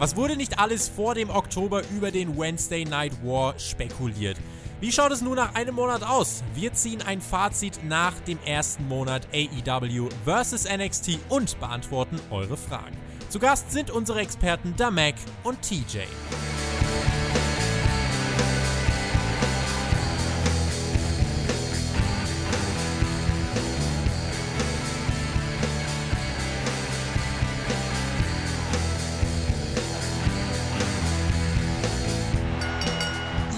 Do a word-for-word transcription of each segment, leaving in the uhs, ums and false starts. Was wurde nicht alles vor dem Oktober über den Wednesday Night War spekuliert? Wie schaut es nun nach einem Monat aus? Wir ziehen ein Fazit nach dem ersten Monat A E W versus N X T und beantworten eure Fragen. Zu Gast sind unsere Experten Damek und T J.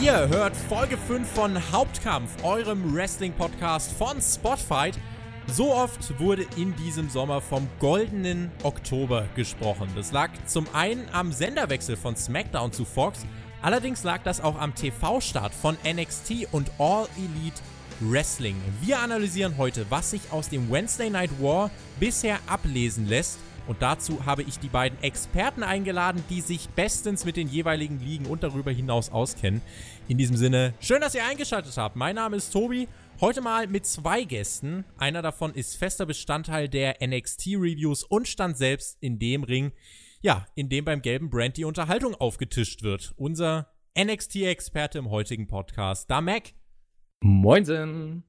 Ihr hört Folge fünf von Hauptkampf, eurem Wrestling-Podcast von Spotify. So oft wurde in diesem Sommer vom goldenen Oktober gesprochen. Das lag zum einen am Senderwechsel von SmackDown zu Fox, allerdings lag das auch am T V-Start von N X T und All Elite Wrestling. Wir analysieren heute, was sich aus dem Wednesday Night War bisher ablesen lässt. Und dazu habe ich die beiden Experten eingeladen, die sich bestens mit den jeweiligen Ligen und darüber hinaus auskennen. In diesem Sinne, schön, dass ihr eingeschaltet habt. Mein Name ist Tobi. Heute mal mit zwei Gästen. Einer davon ist fester Bestandteil der N X T-Reviews und stand selbst in dem Ring, ja, in dem beim gelben Brand die Unterhaltung aufgetischt wird. Unser N X T-Experte im heutigen Podcast, Damek. Moinsen.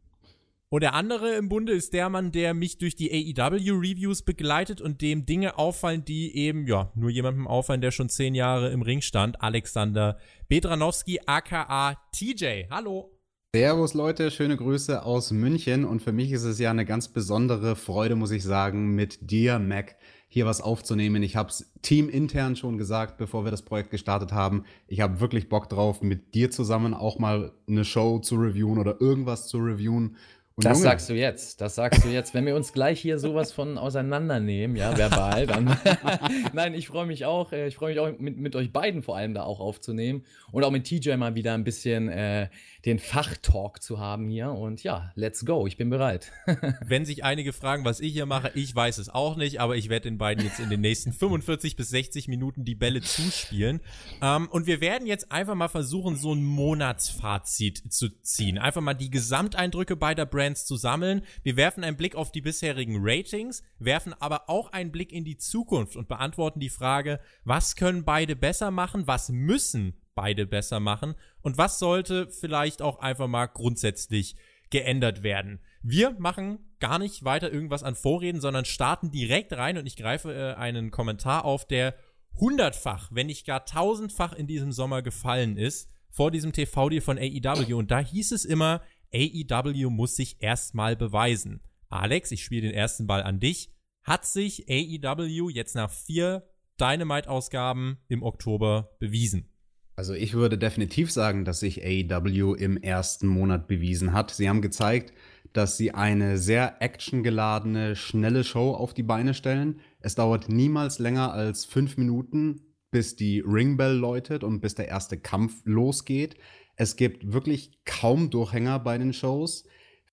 Und der andere im Bunde ist der Mann, der mich durch die A E W-Reviews begleitet und dem Dinge auffallen, die eben, ja, nur jemandem auffallen, der schon zehn Jahre im Ring stand. Alexander Bedranowski, aka T J. Hallo. Servus, Leute. Schöne Grüße aus München. Und für mich ist es ja eine ganz besondere Freude, muss ich sagen, mit dir, Mac, hier was aufzunehmen. Ich habe es teamintern schon gesagt, bevor wir das Projekt gestartet haben. Ich habe wirklich Bock drauf, mit dir zusammen auch mal eine Show zu reviewen oder irgendwas zu reviewen. Und das Junge. sagst du jetzt, das sagst du jetzt. Wenn wir uns gleich hier sowas von auseinandernehmen, ja, verbal, dann nein, ich freue mich auch, ich freue mich auch mit, mit euch beiden vor allem da auch aufzunehmen und auch mit T J mal wieder ein bisschen äh, den Fachtalk zu haben hier und ja, let's go, ich bin bereit. Wenn sich einige fragen, was ich hier mache, ich weiß es auch nicht, aber ich werde den beiden jetzt in den nächsten fünfundvierzig bis sechzig Minuten die Bälle zuspielen ähm, und wir werden jetzt einfach mal versuchen, so ein Monatsfazit zu ziehen, einfach mal die Gesamteindrücke beider Brands zu sammeln. Wir werfen einen Blick auf die bisherigen Ratings, werfen aber auch einen Blick in die Zukunft und beantworten die Frage, was können beide besser machen, was müssen beide besser machen und was sollte vielleicht auch einfach mal grundsätzlich geändert werden. Wir machen gar nicht weiter irgendwas an Vorreden, sondern starten direkt rein und ich greife äh, einen Kommentar auf, der hundertfach, wenn nicht gar tausendfach in diesem Sommer gefallen ist, vor diesem T V-Deal von A E W und da hieß es immer, A E W muss sich erstmal beweisen. Alex, ich spiele den ersten Ball an dich. Hat sich A E W jetzt nach vier Dynamite-Ausgaben im Oktober bewiesen? Also ich würde definitiv sagen, dass sich A E W im ersten Monat bewiesen hat. Sie haben gezeigt, dass sie eine sehr actiongeladene, schnelle Show auf die Beine stellen. Es dauert niemals länger als fünf Minuten, bis die Ringbell läutet und bis der erste Kampf losgeht. Es gibt wirklich kaum Durchhänger bei den Shows.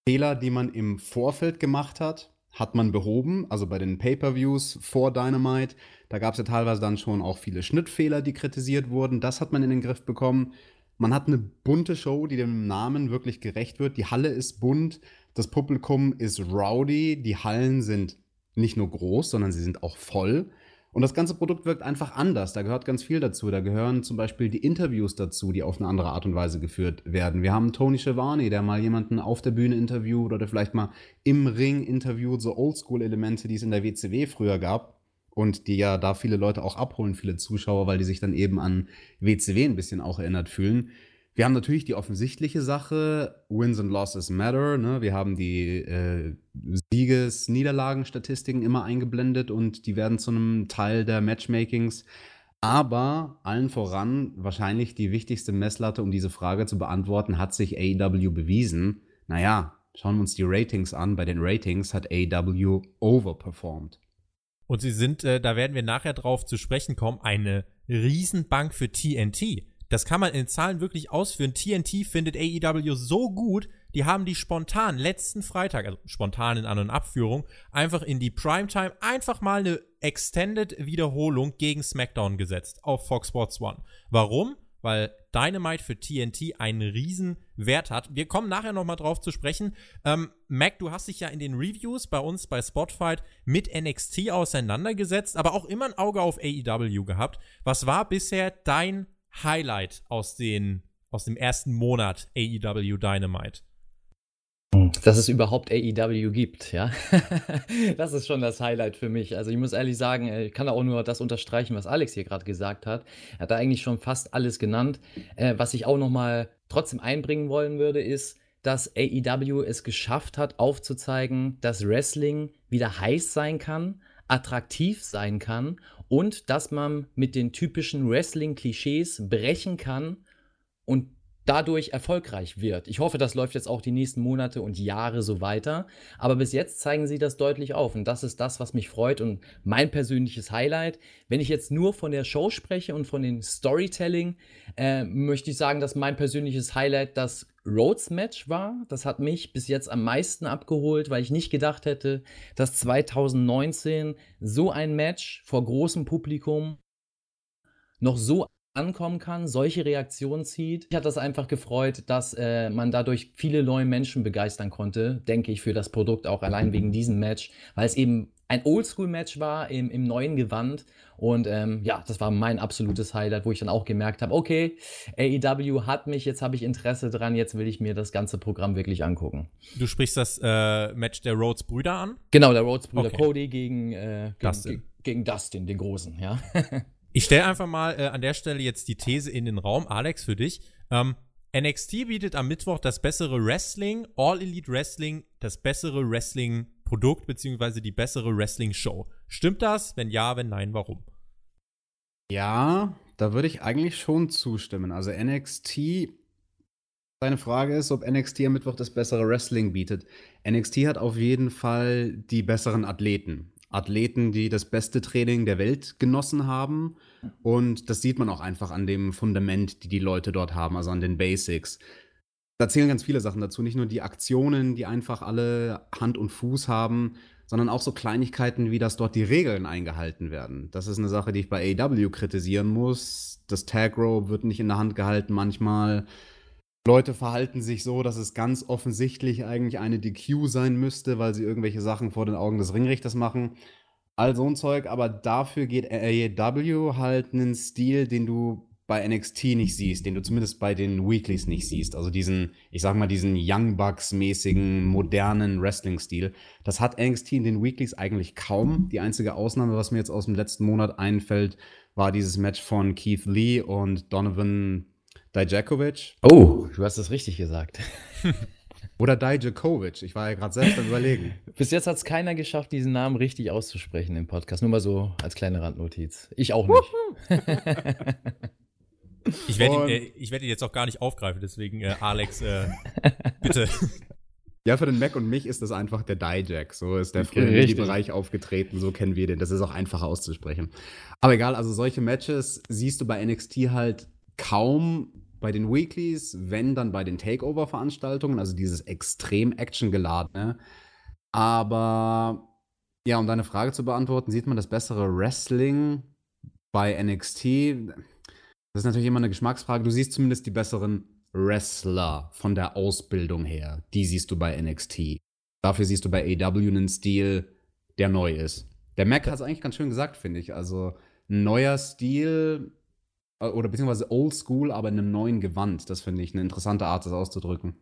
Fehler, die man im Vorfeld gemacht hat, hat man behoben. Also bei den Pay-Per-Views vor Dynamite, da gab es ja teilweise dann schon auch viele Schnittfehler, die kritisiert wurden. Das hat man in den Griff bekommen. Man hat eine bunte Show, die dem Namen wirklich gerecht wird. Die Halle ist bunt, das Publikum ist rowdy, die Hallen sind nicht nur groß, sondern sie sind auch voll. Und das ganze Produkt wirkt einfach anders. Da gehört ganz viel dazu. Da gehören zum Beispiel die Interviews dazu, die auf eine andere Art und Weise geführt werden. Wir haben Tony Schiavone, der mal jemanden auf der Bühne interviewt oder vielleicht mal im Ring interviewt. So Oldschool-Elemente, die es in der W C W früher gab und die ja da viele Leute auch abholen, viele Zuschauer, weil die sich dann eben an W C W ein bisschen auch erinnert fühlen. Wir haben natürlich die offensichtliche Sache, Wins and Losses matter, ne? Wir haben die äh, Sieges-Niederlagen-Statistiken immer eingeblendet und die werden zu einem Teil der Matchmakings. Aber allen voran wahrscheinlich die wichtigste Messlatte, um diese Frage zu beantworten, hat sich A E W bewiesen. Naja, schauen wir uns die Ratings an. Bei den Ratings hat A E W overperformed. Und sie sind, äh, da werden wir nachher drauf zu sprechen kommen, eine Riesenbank für T N T. Das kann man in Zahlen wirklich ausführen. T N T findet A E W so gut, die haben die spontan letzten Freitag, also spontan in An- und Abführung, einfach in die Primetime einfach mal eine Extended-Wiederholung gegen SmackDown gesetzt auf Fox Sports One. Warum? weil Dynamite für T N T einen riesen Wert hat. Wir kommen nachher nochmal drauf zu sprechen. Ähm, Mac, du hast dich ja in den Reviews bei uns bei Spotify mit N X T auseinandergesetzt, aber auch immer ein Auge auf A E W gehabt. Was war bisher dein Highlight aus, den, aus dem ersten Monat A E W Dynamite? Dass es überhaupt A E W gibt, ja. Das ist schon das Highlight für mich. Also ich muss ehrlich sagen, ich kann auch nur das unterstreichen, was Alex hier gerade gesagt hat. Er hat da eigentlich schon fast alles genannt. Äh, was ich auch nochmal trotzdem einbringen wollen würde, ist, dass A E W es geschafft hat, aufzuzeigen, dass Wrestling wieder heiß sein kann, attraktiv sein kann und dass man mit den typischen Wrestling-Klischees brechen kann und dadurch erfolgreich wird. Ich hoffe, das läuft jetzt auch die nächsten Monate und Jahre so weiter. Aber bis jetzt zeigen sie das deutlich auf. Und das ist das, was mich freut und mein persönliches Highlight. Wenn ich jetzt nur von der Show spreche und von dem Storytelling, äh, möchte ich sagen, dass mein persönliches Highlight das Rhodes-Match war. Das hat mich bis jetzt am meisten abgeholt, weil ich nicht gedacht hätte, dass zwanzig neunzehn so ein Match vor großem Publikum noch so ankommen kann, solche Reaktionen zieht. Ich hatte das einfach gefreut, dass äh, man dadurch viele neue Menschen begeistern konnte, denke ich, für das Produkt auch allein wegen diesem Match, weil es eben ein Oldschool-Match war im, im neuen Gewand und ähm, ja, das war mein absolutes Highlight, wo ich dann auch gemerkt habe, okay, A E W hat mich, jetzt habe ich Interesse dran, jetzt will ich mir das ganze Programm wirklich angucken. Du sprichst das äh, Match der Rhodes-Brüder an? Genau, der Rhodes-Brüder, okay. Cody gegen, äh, gegen, Dustin. Gegen, gegen Dustin, den Großen, ja. Ich stelle einfach mal äh, an der Stelle jetzt die These in den Raum, Alex, für dich. Ähm, N X T bietet am Mittwoch das bessere Wrestling, All Elite Wrestling, das bessere Wrestling-Produkt beziehungsweise die bessere Wrestling-Show. Stimmt das? Wenn ja, wenn nein, warum? Ja, da würde ich eigentlich schon zustimmen. Also N X T, deine Frage ist, ob N X T am Mittwoch das bessere Wrestling bietet. N X T hat auf jeden Fall die besseren Athleten. Athleten, die das beste Training der Welt genossen haben. Und das sieht man auch einfach an dem Fundament, die die Leute dort haben, also an den Basics. Da zählen ganz viele Sachen dazu. Nicht nur die Aktionen, die einfach alle Hand und Fuß haben, sondern auch so Kleinigkeiten, wie dass dort die Regeln eingehalten werden. Das ist eine Sache, die ich bei A E W kritisieren muss. Das Tag Rope wird nicht in der Hand gehalten manchmal. Leute verhalten sich so, dass es ganz offensichtlich eigentlich eine D Q sein müsste, weil sie irgendwelche Sachen vor den Augen des Ringrichters machen. All so ein Zeug, aber dafür geht A E W halt einen Stil, den du bei N X T nicht siehst, den du zumindest bei den Weeklies nicht siehst. Also diesen, ich sag mal, diesen Young Bucks-mäßigen, modernen Wrestling-Stil. Das hat N X T in den Weeklies eigentlich kaum. Die einzige Ausnahme, was mir jetzt aus dem letzten Monat einfällt, war dieses Match von Keith Lee und Donovan Dijakovic. Oh, du hast das richtig gesagt. Oder Dijakovic, ich war ja gerade selbst am Überlegen. Bis jetzt hat es keiner geschafft, diesen Namen richtig auszusprechen im Podcast. Nur mal so als kleine Randnotiz. Ich auch nicht. ich werde ihn, äh, ich werd ihn jetzt auch gar nicht aufgreifen, deswegen äh, Alex, äh, bitte. Ja, für den Mac und mich ist das einfach der Dijak. So ist der früher in den Bereich aufgetreten, so kennen wir den. Das ist auch einfacher auszusprechen. Aber egal, also solche Matches siehst du bei N X T halt kaum bei den Weeklies, wenn dann bei den Takeover-Veranstaltungen, also dieses extrem actiongeladene. Aber ja, um deine Frage zu beantworten, sieht man das bessere Wrestling bei N X T? Das ist natürlich immer eine Geschmacksfrage. Du siehst zumindest die besseren Wrestler von der Ausbildung her. Die siehst du bei N X T. Dafür siehst du bei A E W einen Stil, der neu ist. Der Mac hat es eigentlich ganz schön gesagt, finde ich. Also ein neuer Stil oder beziehungsweise oldschool, aber in einem neuen Gewand. Das finde ich eine interessante Art, das auszudrücken.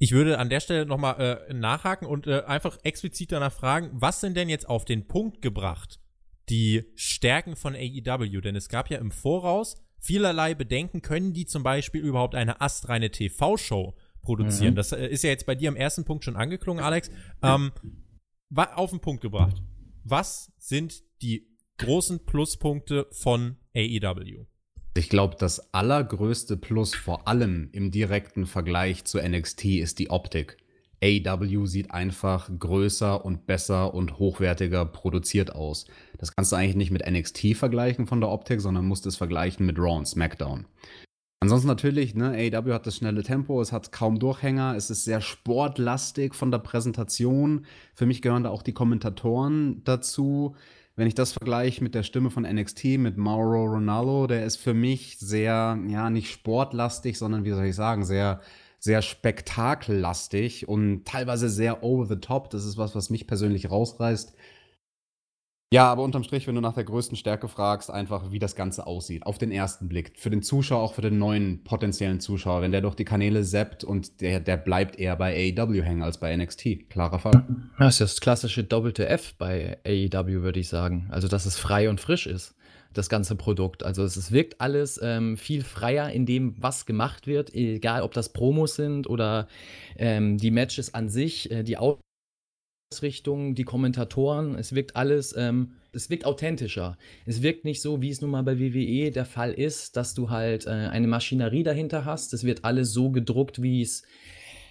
Ich würde an der Stelle nochmal äh, nachhaken und äh, einfach explizit danach fragen, was sind denn jetzt auf den Punkt gebracht, die Stärken von A E W? Denn es gab ja im Voraus vielerlei Bedenken, können die zum Beispiel überhaupt eine astreine T V-Show produzieren? Mhm. Das äh, ist ja jetzt bei dir im ersten Punkt schon angeklungen, Alex. Ähm, wa- auf den Punkt gebracht. Was sind die großen Pluspunkte von A E W? Ich glaube, das allergrößte Plus, vor allem im direkten Vergleich zu N X T, ist die Optik. A E W sieht einfach größer und besser und hochwertiger produziert aus. Das kannst du eigentlich nicht mit N X T vergleichen von der Optik, sondern musst es vergleichen mit Raw und SmackDown. Ansonsten natürlich, ne, A E W hat das schnelle Tempo, es hat kaum Durchhänger, es ist sehr sportlastig von der Präsentation. Für mich gehören da auch die Kommentatoren dazu. Wenn ich das vergleiche mit der Stimme von N X T, mit Mauro Ranallo, der ist für mich sehr, ja, nicht sportlastig, sondern, wie soll ich sagen, sehr, sehr spektakellastig und teilweise sehr over the top. Das ist was, was mich persönlich rausreißt. Ja, aber unterm Strich, wenn du nach der größten Stärke fragst, einfach wie das Ganze aussieht, auf den ersten Blick. Für den Zuschauer, auch für den neuen potenziellen Zuschauer, wenn der durch die Kanäle zappt und der, der bleibt eher bei A E W hängen als bei N X T. Klarer Fall. Das ist das klassische doppelte F bei A E W, würde ich sagen. Also, dass es frei und frisch ist, das ganze Produkt. Also, es, es wirkt alles ähm, viel freier in dem, was gemacht wird, egal ob das Promos sind oder ähm, die Matches an sich, äh, die Out- Richtung, die Kommentatoren, es wirkt alles, ähm, es wirkt authentischer. Es wirkt nicht so, wie es nun mal bei W W E der Fall ist, dass du halt äh, eine Maschinerie dahinter hast. Es wird alles so gedruckt, wie es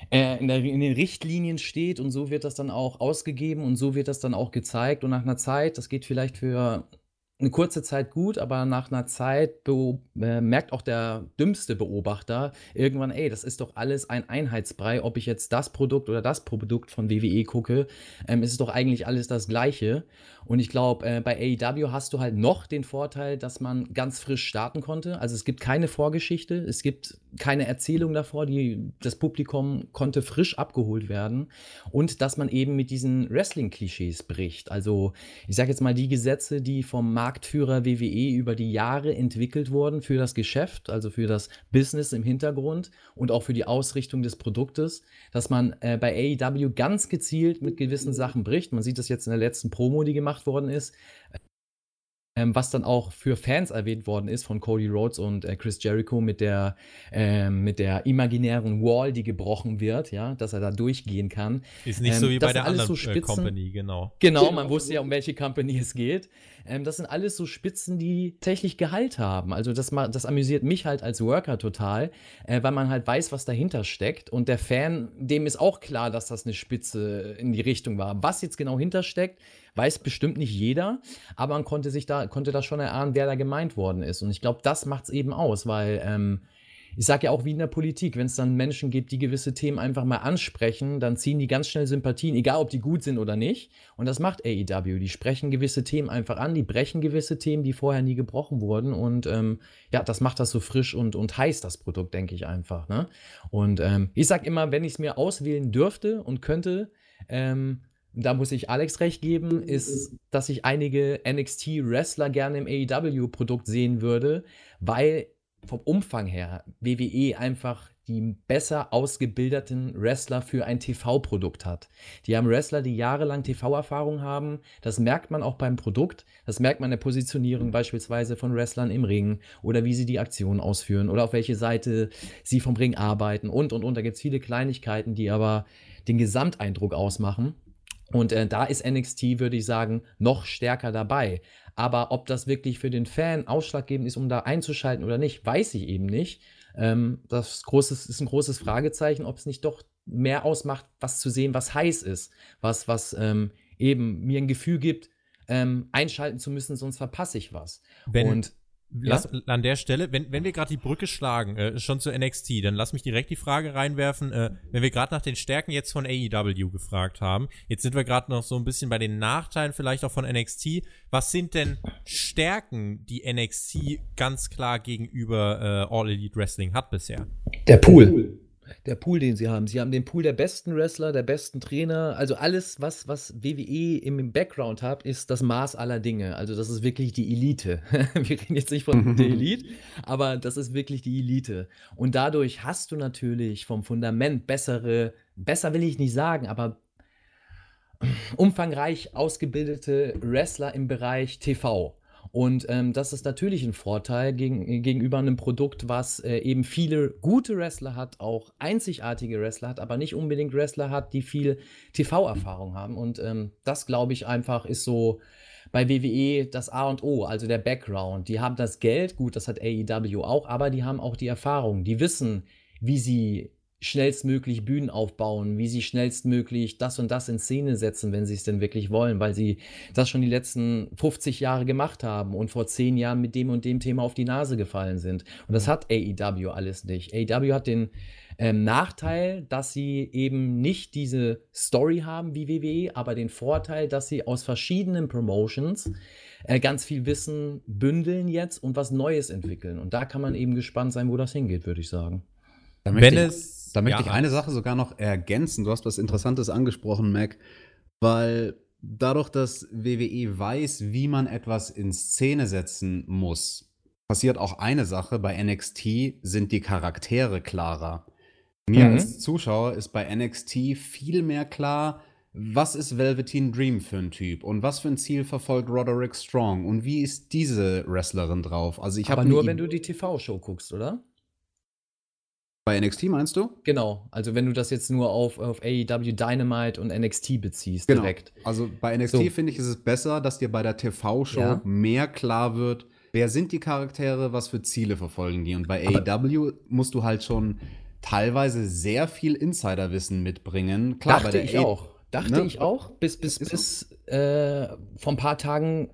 äh, in, der, in den Richtlinien steht, und so wird das dann auch ausgegeben und so wird das dann auch gezeigt. Und nach einer Zeit, das geht vielleicht für eine kurze Zeit gut, aber nach einer Zeit be- äh, merkt auch der dümmste Beobachter irgendwann, ey, das ist doch alles ein Einheitsbrei, ob ich jetzt das Produkt oder das Produkt von W W E gucke, ähm, ist es doch eigentlich alles das Gleiche. Und ich glaube, äh, bei A E W hast du halt noch den Vorteil, dass man ganz frisch starten konnte. Also es gibt keine Vorgeschichte, es gibt keine Erzählung davor, die, das Publikum konnte frisch abgeholt werden, und dass man eben mit diesen Wrestling-Klischees bricht. Also ich sage jetzt mal, die Gesetze, die vom Markt Marktführer W W E über die Jahre entwickelt wurden für das Geschäft, also für das Business im Hintergrund und auch für die Ausrichtung des Produktes, dass man äh, bei A E W ganz gezielt mit gewissen Sachen bricht. Man sieht das jetzt in der letzten Promo, die gemacht worden ist, ähm, was dann auch für Fans erwähnt worden ist von Cody Rhodes und äh, Chris Jericho mit der, äh, mit der imaginären Wall, die gebrochen wird, ja, dass er da durchgehen kann. Ist nicht ähm, so wie bei der anderen so Company, genau. Genau, man wusste ja, um welche Company es geht. Das sind alles so Spitzen, die tatsächlich Gehalt haben. Also das, das amüsiert mich halt als Worker total, äh, weil man halt weiß, was dahinter steckt. Und der Fan, dem ist auch klar, dass das eine Spitze in die Richtung war. Was jetzt genau hintersteckt, weiß bestimmt nicht jeder. Aber man konnte sich da, konnte da schon erahnen, wer da gemeint worden ist. Und ich glaube, das macht es eben aus, weil ähm, ich sage ja auch, wie in der Politik, wenn es dann Menschen gibt, die gewisse Themen einfach mal ansprechen, dann ziehen die ganz schnell Sympathien, egal ob die gut sind oder nicht. Und das macht A E W. Die sprechen gewisse Themen einfach an, die brechen gewisse Themen, die vorher nie gebrochen wurden. Und ähm, ja, das macht das so frisch und, und heiß, das Produkt, denke ich einfach. Ne? Und ähm, ich sage immer, wenn ich es mir auswählen dürfte und könnte, ähm, da muss ich Alex recht geben, ist, dass ich einige N X T-Wrestler gerne im A E W-Produkt sehen würde, weil vom Umfang her W W E einfach die besser ausgebildeten Wrestler für ein T V-Produkt hat. Die haben Wrestler, die jahrelang T V-Erfahrung haben. Das merkt man auch beim Produkt. Das merkt man in der Positionierung beispielsweise von Wrestlern im Ring oder wie sie die Aktionen ausführen oder auf welche Seite sie vom Ring arbeiten und, und, und. Da gibt es viele Kleinigkeiten, die aber den Gesamteindruck ausmachen. Und äh, da ist N X T, würde ich sagen, noch stärker dabei. Aber ob das wirklich für den Fan ausschlaggebend ist, um da einzuschalten oder nicht, weiß ich eben nicht. Ähm, das großes, ist ein großes Fragezeichen, ob es nicht doch mehr ausmacht, was zu sehen, was heiß ist. Was, was ähm, eben mir ein Gefühl gibt, ähm, einschalten zu müssen, sonst verpasse ich was. Wenn, Und lass, ja? An der Stelle, wenn, wenn wir gerade die Brücke schlagen, äh, schon zu N X T, dann lass mich direkt die Frage reinwerfen, äh, wenn wir gerade nach den Stärken jetzt von A E W gefragt haben, jetzt sind wir gerade noch so ein bisschen bei den Nachteilen vielleicht auch von N X T. Was sind denn Stärken, die N X T ganz klar gegenüber äh, All Elite Wrestling hat bisher? Der Pool. Der Pool, den sie haben. Sie haben den Pool der besten Wrestler, der besten Trainer. Also alles, was, was W W E im Background hat, ist das Maß aller Dinge. Also das ist wirklich die Elite. Wir reden jetzt nicht von der Elite, aber das ist wirklich die Elite. Und dadurch hast du natürlich vom Fundament bessere, besser will ich nicht sagen, aber umfangreich ausgebildete Wrestler im Bereich T V. Und ähm, das ist natürlich ein Vorteil gegen, gegenüber einem Produkt, was äh, eben viele gute Wrestler hat, auch einzigartige Wrestler hat, aber nicht unbedingt Wrestler hat, die viel T V-Erfahrung haben. Und ähm, das, glaube ich, einfach ist so bei W W E das A und O, also der Background. Die haben das Geld, gut, das hat A E W auch, aber die haben auch die Erfahrung. Die wissen, wie sie schnellstmöglich Bühnen aufbauen, wie sie schnellstmöglich das und das in Szene setzen, wenn sie es denn wirklich wollen, weil sie das schon die letzten fünfzig Jahre gemacht haben und vor zehn Jahren mit dem und dem Thema auf die Nase gefallen sind. Und das hat A E W alles nicht. A E W hat den Ähm, Nachteil, dass sie eben nicht diese Story haben wie W W E, aber den Vorteil, dass sie aus verschiedenen Promotions äh, ganz viel Wissen bündeln jetzt und was Neues entwickeln. Und da kann man eben gespannt sein, wo das hingeht, würde ich sagen. Da möchte, Wenn ich, es, da möchte ja. ich eine Sache sogar noch ergänzen. Du hast was Interessantes angesprochen, Mac, weil dadurch, dass W W E weiß, wie man etwas in Szene setzen muss, passiert auch eine Sache, bei N X T sind die Charaktere klarer. Mir mhm. als Zuschauer ist bei N X T viel mehr klar, was ist Velveteen Dream für ein Typ und was für ein Ziel verfolgt Roderick Strong und wie ist diese Wrestlerin drauf. Also ich Aber nur, I- wenn du die T V-Show guckst, oder? Bei N X T meinst du? Genau, also wenn du das jetzt nur auf, auf A E W Dynamite und N X T beziehst genau. direkt. Also bei N X T so. finde ich, ist es besser, dass dir bei der T V-Show ja. mehr klar wird, wer sind die Charaktere, was für Ziele verfolgen die. Und bei A E W musst du halt schon teilweise sehr viel Insiderwissen mitbringen. Klar, dachte bei der ich A- auch. Dachte ne? ich auch, bis, bis, bis äh, vor ein paar Tagen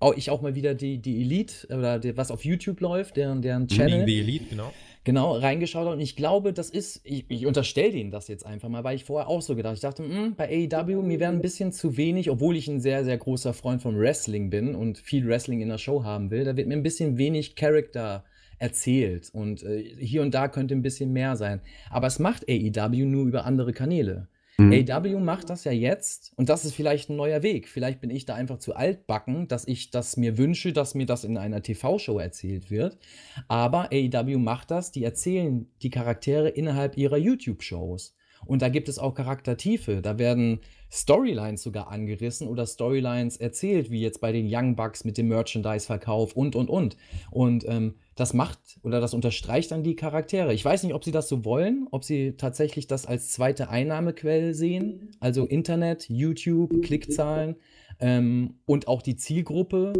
auch, ich auch mal wieder die, die Elite, oder die, was auf YouTube läuft, deren, deren Channel. Die Elite, genau. Genau, reingeschaut habe. Und ich glaube, das ist, ich, ich unterstelle denen das jetzt einfach mal, weil ich vorher auch so gedacht habe. Ich dachte, mh, bei A E W, mir wäre ein bisschen zu wenig, obwohl ich ein sehr, sehr großer Freund vom Wrestling bin und viel Wrestling in der Show haben will, da wird mir ein bisschen wenig Charakter erzählt. Und äh, hier und da könnte ein bisschen mehr sein. Aber es macht A E W nur über andere Kanäle. Mhm. A E W macht das ja jetzt und das ist vielleicht ein neuer Weg. Vielleicht bin ich da einfach zu altbacken, dass ich das mir wünsche, dass mir das in einer T V-Show erzählt wird. Aber A E W macht das, die erzählen die Charaktere innerhalb ihrer YouTube-Shows. Und da gibt es auch Charaktertiefe. Da werden Storylines sogar angerissen oder Storylines erzählt, wie jetzt bei den Young Bucks mit dem Merchandise-Verkauf und, und, und. Und ähm, das macht oder das unterstreicht dann die Charaktere. Ich weiß nicht, ob sie das so wollen, ob sie tatsächlich das als zweite Einnahmequelle sehen, also Internet, YouTube, Klickzahlen ähm, und auch die Zielgruppe,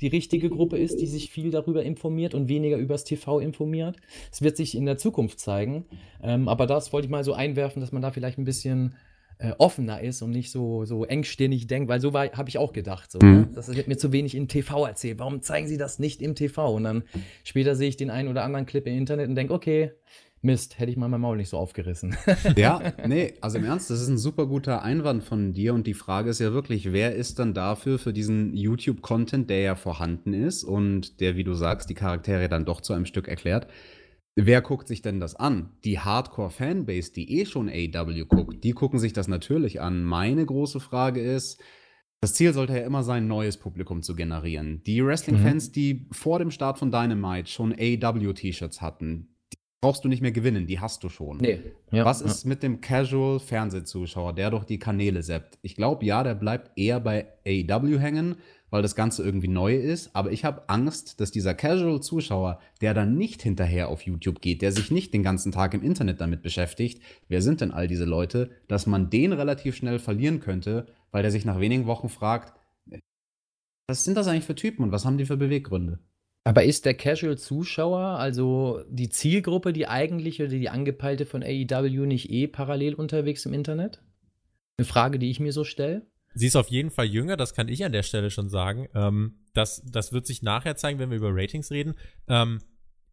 die richtige Gruppe ist, die sich viel darüber informiert und weniger übers T V informiert. Es wird sich in der Zukunft zeigen. Ähm, aber das wollte ich mal so einwerfen, dass man da vielleicht ein bisschen äh, offener ist und nicht so, so engstirnig denkt, weil so habe ich auch gedacht. So, mhm. ne? Das wird mir zu wenig im T V erzählt. Warum zeigen sie das nicht im T V? Und dann später sehe ich den einen oder anderen Clip im Internet und denke, okay, Mist, hätte ich mal mein Maul nicht so aufgerissen. Ja, nee, also im Ernst, das ist ein super guter Einwand von dir und die Frage ist ja wirklich, wer ist dann dafür für diesen YouTube-Content, der ja vorhanden ist und der, wie du sagst, die Charaktere dann doch zu einem Stück erklärt, wer guckt sich denn das an? Die Hardcore-Fanbase, die eh schon A E W guckt, die gucken sich das natürlich an. Meine große Frage ist, das Ziel sollte ja immer sein, neues Publikum zu generieren. Die Wrestling-Fans, mhm. die vor dem Start von Dynamite schon A E W-T-Shirts hatten, brauchst du nicht mehr gewinnen, die hast du schon. Nee. Ja, Was ist ja. mit dem Casual-Fernsehzuschauer, der durch die Kanäle zappt? Ich glaube, ja, der bleibt eher bei A E W hängen, weil das Ganze irgendwie neu ist. Aber ich habe Angst, dass dieser Casual-Zuschauer, der dann nicht hinterher auf YouTube geht, der sich nicht den ganzen Tag im Internet damit beschäftigt, wer sind denn all diese Leute, dass man den relativ schnell verlieren könnte, weil der sich nach wenigen Wochen fragt, was sind das eigentlich für Typen und was haben die für Beweggründe? Aber ist der Casual-Zuschauer, also die Zielgruppe, die eigentliche oder die angepeilte von A E W nicht eh parallel unterwegs im Internet? Eine Frage, die ich mir so stelle. Sie ist auf jeden Fall jünger, das kann ich an der Stelle schon sagen. Ähm, das, das wird sich nachher zeigen, wenn wir über Ratings reden. Ähm,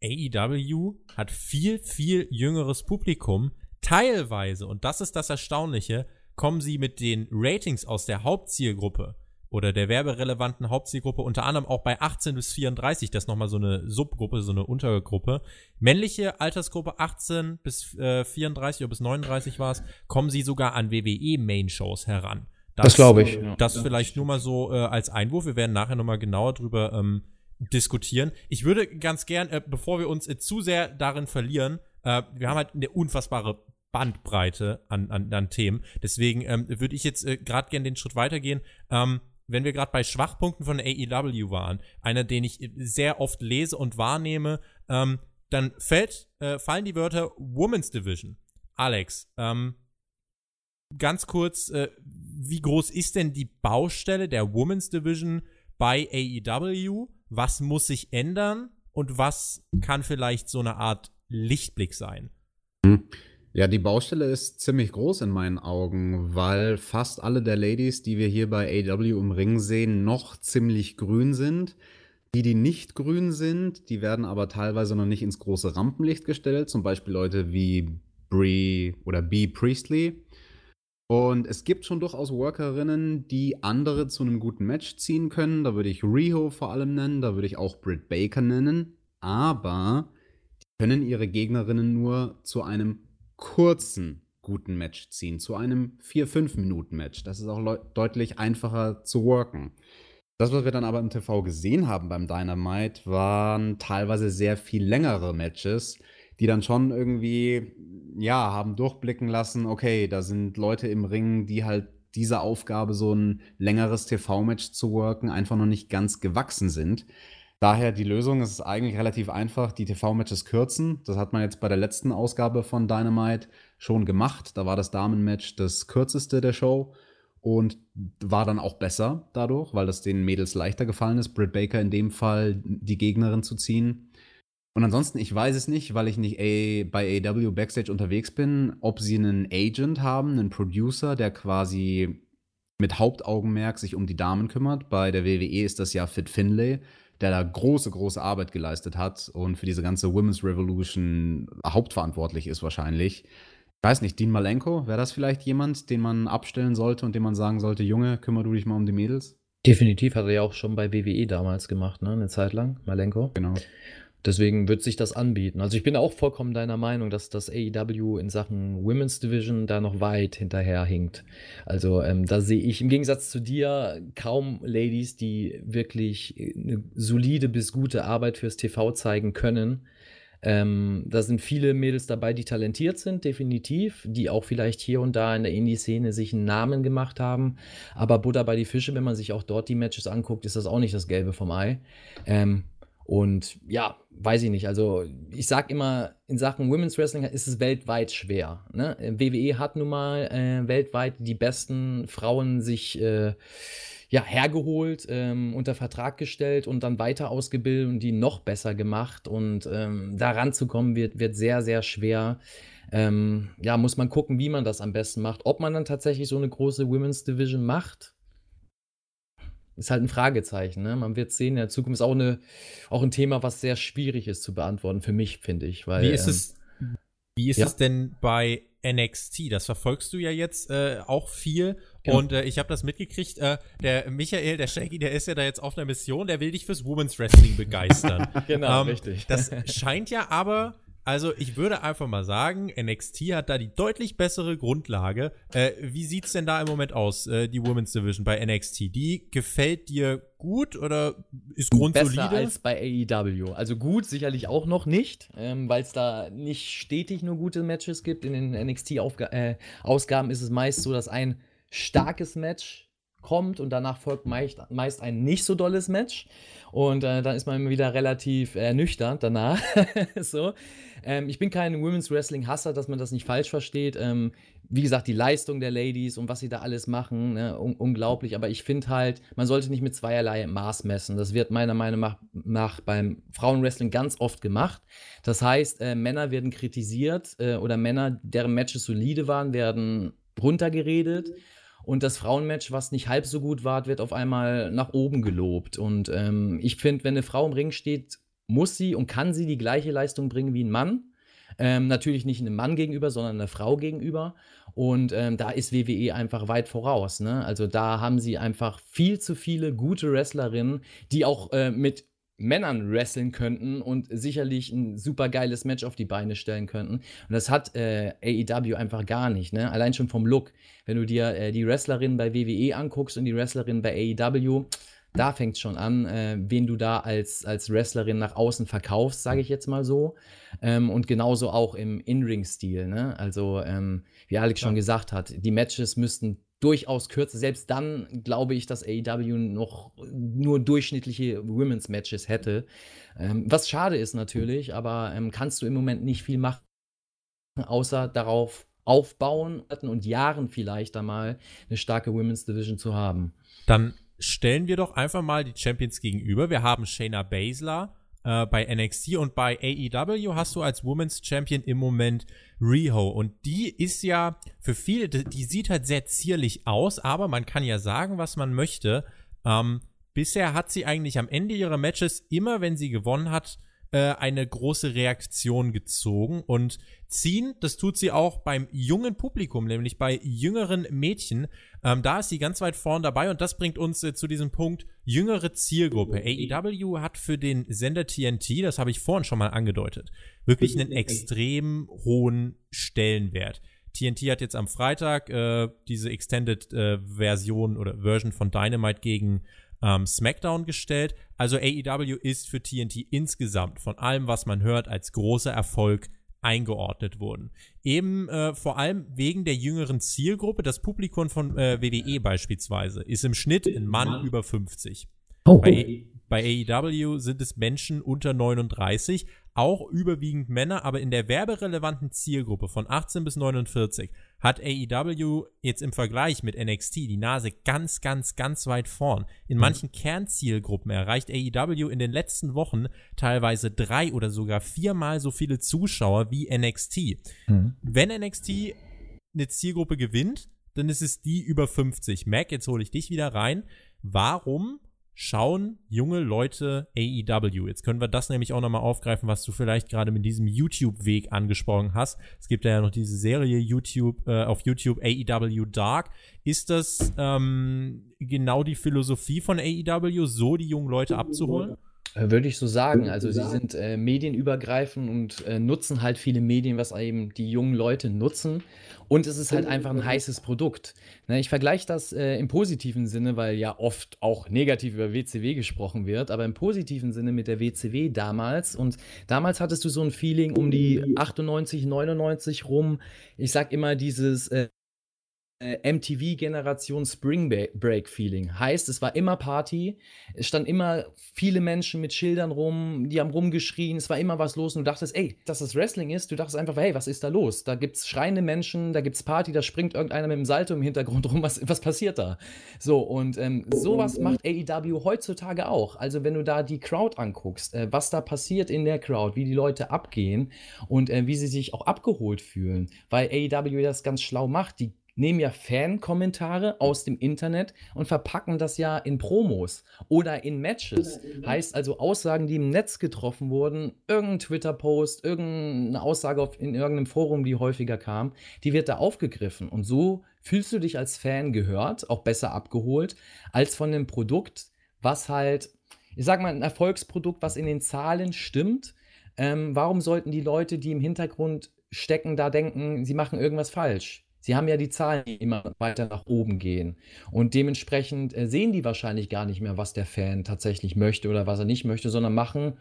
A E W hat viel, viel jüngeres Publikum. Teilweise, und das ist das Erstaunliche, kommen sie mit den Ratings aus der Hauptzielgruppe oder der werberelevanten Hauptzielgruppe, unter anderem auch bei achtzehn bis vierunddreißig, das ist nochmal so eine Subgruppe, so eine Untergruppe. Männliche Altersgruppe achtzehn bis vierunddreißig oder bis neununddreißig war es, kommen sie sogar an W W E-Main-Shows heran. Das, das glaube ich. Äh, das ja. vielleicht nur mal so äh, als Einwurf. Wir werden nachher nochmal genauer drüber ähm, diskutieren. Ich würde ganz gern, äh, bevor wir uns äh, zu sehr darin verlieren, äh, wir haben halt eine unfassbare Bandbreite an, an, an Themen. Deswegen ähm, würde ich jetzt äh, gerade gern den Schritt weitergehen. Ähm, Wenn wir gerade bei Schwachpunkten von A E W waren, einer, den ich sehr oft lese und wahrnehme, ähm, dann fällt, äh, fallen die Wörter Women's Division. Alex, ähm, ganz kurz, äh, wie groß ist denn die Baustelle der Women's Division bei A E W? Was muss sich ändern und was kann vielleicht so eine Art Lichtblick sein? Mhm. Ja, die Baustelle ist ziemlich groß in meinen Augen, weil fast alle der Ladies, die wir hier bei A E W im Ring sehen, noch ziemlich grün sind. Die, die nicht grün sind, die werden aber teilweise noch nicht ins große Rampenlicht gestellt. Zum Beispiel Leute wie Bree oder Bree Priestley. Und es gibt schon durchaus Workerinnen, die andere zu einem guten Match ziehen können. Da würde ich Riho vor allem nennen, da würde ich auch Britt Baker nennen. Aber die können ihre Gegnerinnen nur zu einem kurzen guten Match ziehen, zu einem vier bis fünf Minuten Match. Das ist auch le- deutlich einfacher zu worken. Das, was wir dann aber im T V gesehen haben beim Dynamite, waren teilweise sehr viel längere Matches, die dann schon irgendwie, ja, haben durchblicken lassen, okay, da sind Leute im Ring, die halt dieser Aufgabe, so ein längeres T V-Match zu worken, einfach noch nicht ganz gewachsen sind. Daher die Lösung ist eigentlich relativ einfach, die T V-Matches kürzen. Das hat man jetzt bei der letzten Ausgabe von Dynamite schon gemacht. Da war das Damen-Match das kürzeste der Show und war dann auch besser dadurch, weil das den Mädels leichter gefallen ist, Britt Baker in dem Fall die Gegnerin zu ziehen. Und ansonsten, ich weiß es nicht, weil ich nicht A- bei A E W Backstage unterwegs bin, ob sie einen Agent haben, einen Producer, der quasi mit Hauptaugenmerk sich um die Damen kümmert. Bei der W W E ist das ja Fit Finlay, der da große, große Arbeit geleistet hat und für diese ganze Women's Revolution hauptverantwortlich ist wahrscheinlich. Ich weiß nicht, Dean Malenko, wäre das vielleicht jemand, den man abstellen sollte und dem man sagen sollte, Junge, kümmere du dich mal um die Mädels? Definitiv, hat er ja auch schon bei W W E damals gemacht, ne, eine Zeit lang, Malenko. Genau. Deswegen wird sich das anbieten. Also ich bin auch vollkommen deiner Meinung, dass das A E W in Sachen Women's Division da noch weit hinterher hinkt. Also ähm, da sehe ich im Gegensatz zu dir kaum Ladies, die wirklich eine solide bis gute Arbeit fürs T V zeigen können. Ähm, da sind viele Mädels dabei, die talentiert sind, definitiv, die auch vielleicht hier und da in der Indie-Szene sich einen Namen gemacht haben, aber Butter bei die Fische, wenn man sich auch dort die Matches anguckt, ist das auch nicht das Gelbe vom Ei. Ähm, Und ja, weiß ich nicht, also ich sag immer, in Sachen Women's Wrestling ist es weltweit schwer. Ne? W W E hat nun mal äh, weltweit die besten Frauen sich äh, ja, hergeholt, ähm, unter Vertrag gestellt und dann weiter ausgebildet und die noch besser gemacht. Und ähm, da ranzukommen wird, wird sehr, sehr schwer. Ähm, ja, muss man gucken, wie man das am besten macht. Ob man dann tatsächlich so eine große Women's Division macht, ist halt ein Fragezeichen, ne? Man wird sehen, in der Zukunft ist auch, eine, auch ein Thema, was sehr schwierig ist zu beantworten, für mich, finde ich. Weil, wie ist, es, ähm, wie ist ja. es denn bei N X T? Das verfolgst du ja jetzt äh, auch viel. Genau. Und äh, ich habe das mitgekriegt, äh, der Michael, der Shaggy, der ist ja da jetzt auf einer Mission, der will dich fürs Women's Wrestling begeistern. Genau, ähm, richtig. Das scheint ja aber, also ich würde einfach mal sagen, N X T hat da die deutlich bessere Grundlage. Äh, wie sieht's denn da im Moment aus, äh, die Women's Division bei N X T? Die gefällt dir gut oder ist grundsolide? Besser als bei A E W. Also gut, sicherlich auch noch nicht, ähm, weil es da nicht stetig nur gute Matches gibt. In den N X T-Ausgaben äh, ist es meist so, dass ein starkes Match kommt und danach folgt meist, meist ein nicht so dolles Match. Und äh, dann ist man immer wieder relativ ernüchternd äh, danach. so. ähm, ich bin kein Women's Wrestling-Hasser, dass man das nicht falsch versteht. Ähm, wie gesagt, die Leistung der Ladies und was sie da alles machen, ne, un- unglaublich. Aber ich finde halt, man sollte nicht mit zweierlei Maß messen. Das wird meiner Meinung nach beim Frauenwrestling ganz oft gemacht. Das heißt, äh, Männer werden kritisiert äh, oder Männer, deren Matches solide waren, werden runtergeredet. Und das Frauenmatch, was nicht halb so gut war, wird auf einmal nach oben gelobt. Und ähm, ich finde, wenn eine Frau im Ring steht, muss sie und kann sie die gleiche Leistung bringen wie ein Mann. Ähm, natürlich nicht einem Mann gegenüber, sondern einer Frau gegenüber. Und ähm, da ist W W E einfach weit voraus. Ne? Also da haben sie einfach viel zu viele gute Wrestlerinnen, die auch äh, mit Männern wresteln könnten und sicherlich ein super geiles Match auf die Beine stellen könnten. Und das hat äh, A E W einfach gar nicht, ne? Allein schon vom Look. Wenn du dir äh, die Wrestlerinnen bei W W E anguckst und die Wrestlerinnen bei A E W, da fängt es schon an, äh, wen du da als, als Wrestlerin nach außen verkaufst, sage ich jetzt mal so. Ähm, und genauso auch im In-Ring-Stil, ne? Also, ähm, wie Alex ja. schon gesagt hat, die Matches müssten durchaus kürzer. Selbst dann glaube ich, dass A E W noch nur durchschnittliche Women's Matches hätte. Ähm, was schade ist natürlich, aber ähm, kannst du im Moment nicht viel machen, außer darauf aufbauen und Jahren vielleicht einmal eine starke Women's Division zu haben. Dann stellen wir doch einfach mal die Champions gegenüber. Wir haben Shayna Baszler äh, bei N X T und bei A E W hast du als Women's Champion im Moment Riho. Und die ist ja für viele, die sieht halt sehr zierlich aus, aber man kann ja sagen, was man möchte. Ähm, bisher hat sie eigentlich am Ende ihrer Matches immer, wenn sie gewonnen hat, äh, eine große Reaktion gezogen und ziehen, das tut sie auch beim jungen Publikum, nämlich bei jüngeren Mädchen. Ähm, da ist sie ganz weit vorn dabei und das bringt uns äh, zu diesem Punkt jüngere Zielgruppe. A E W hat für den Sender T N T, das habe ich vorhin schon mal angedeutet, wirklich einen extrem hohen Stellenwert. T N T hat jetzt am Freitag äh, diese Extended-Version äh, oder Version von Dynamite gegen ähm, SmackDown gestellt. Also A E W ist für T N T insgesamt von allem, was man hört, als großer Erfolg eingeordnet worden. Eben äh, vor allem wegen der jüngeren Zielgruppe. Das Publikum von äh, W W E beispielsweise ist im Schnitt ein Mann über fünfzig. Oh. Bei, bei A E W sind es Menschen unter neununddreißig, auch überwiegend Männer, aber in der werberelevanten Zielgruppe von achtzehn bis neunundvierzig hat A E W jetzt im Vergleich mit N X T die Nase ganz, ganz, ganz weit vorn. In manchen Kernzielgruppen erreicht A E W in den letzten Wochen teilweise drei oder sogar viermal so viele Zuschauer wie N X T. Mhm. Wenn N X T eine Zielgruppe gewinnt, dann ist es die über fünfzig. Mac, jetzt hole ich dich wieder rein. Warum schauen junge Leute A E W? Jetzt können wir das nämlich auch nochmal aufgreifen, was du vielleicht gerade mit diesem YouTube-Weg angesprochen hast. Es gibt ja noch diese Serie YouTube äh, auf YouTube, A E W Dark. Ist das ähm, genau die Philosophie von A E W, so die jungen Leute abzuholen? Würde ich so sagen. Also sie sind äh, medienübergreifend und äh, nutzen halt viele Medien, was eben die jungen Leute nutzen. Und es ist halt einfach ein heißes Produkt. Ne, ich vergleiche das äh, im positiven Sinne, weil ja oft auch negativ über W C W gesprochen wird, aber im positiven Sinne mit der W C W damals. Und damals hattest du so ein Feeling um die achtundneunzig, neunundneunzig rum. Ich sag immer dieses äh, M T V-Generation Spring Break-Feeling. Heißt, es war immer Party, es standen immer viele Menschen mit Schildern rum, die haben rumgeschrien, es war immer was los und du dachtest, ey, dass das Wrestling ist, du dachtest einfach, hey, was ist da los? Da gibt's schreiende Menschen, da gibt's Party, da springt irgendeiner mit dem Salto im Hintergrund rum, was, was passiert da? So, und ähm, sowas macht A E W heutzutage auch. Also, wenn du da die Crowd anguckst, äh, was da passiert in der Crowd, wie die Leute abgehen und äh, wie sie sich auch abgeholt fühlen, weil A E W das ganz schlau macht, die nehmen ja Fan-Kommentare aus dem Internet und verpacken das ja in Promos oder in Matches. Heißt also Aussagen, die im Netz getroffen wurden, irgendein Twitter-Post, irgendeine Aussage auf, in irgendeinem Forum, die häufiger kam, die wird da aufgegriffen. Und so fühlst du dich als Fan gehört, auch besser abgeholt, als von einem Produkt, was halt, ich sag mal, ein Erfolgsprodukt, was in den Zahlen stimmt. Ähm, warum sollten die Leute, die im Hintergrund stecken, da denken, sie machen irgendwas falsch? Sie haben ja die Zahlen, die immer weiter nach oben gehen. Und dementsprechend äh, sehen die wahrscheinlich gar nicht mehr, was der Fan tatsächlich möchte oder was er nicht möchte, sondern machen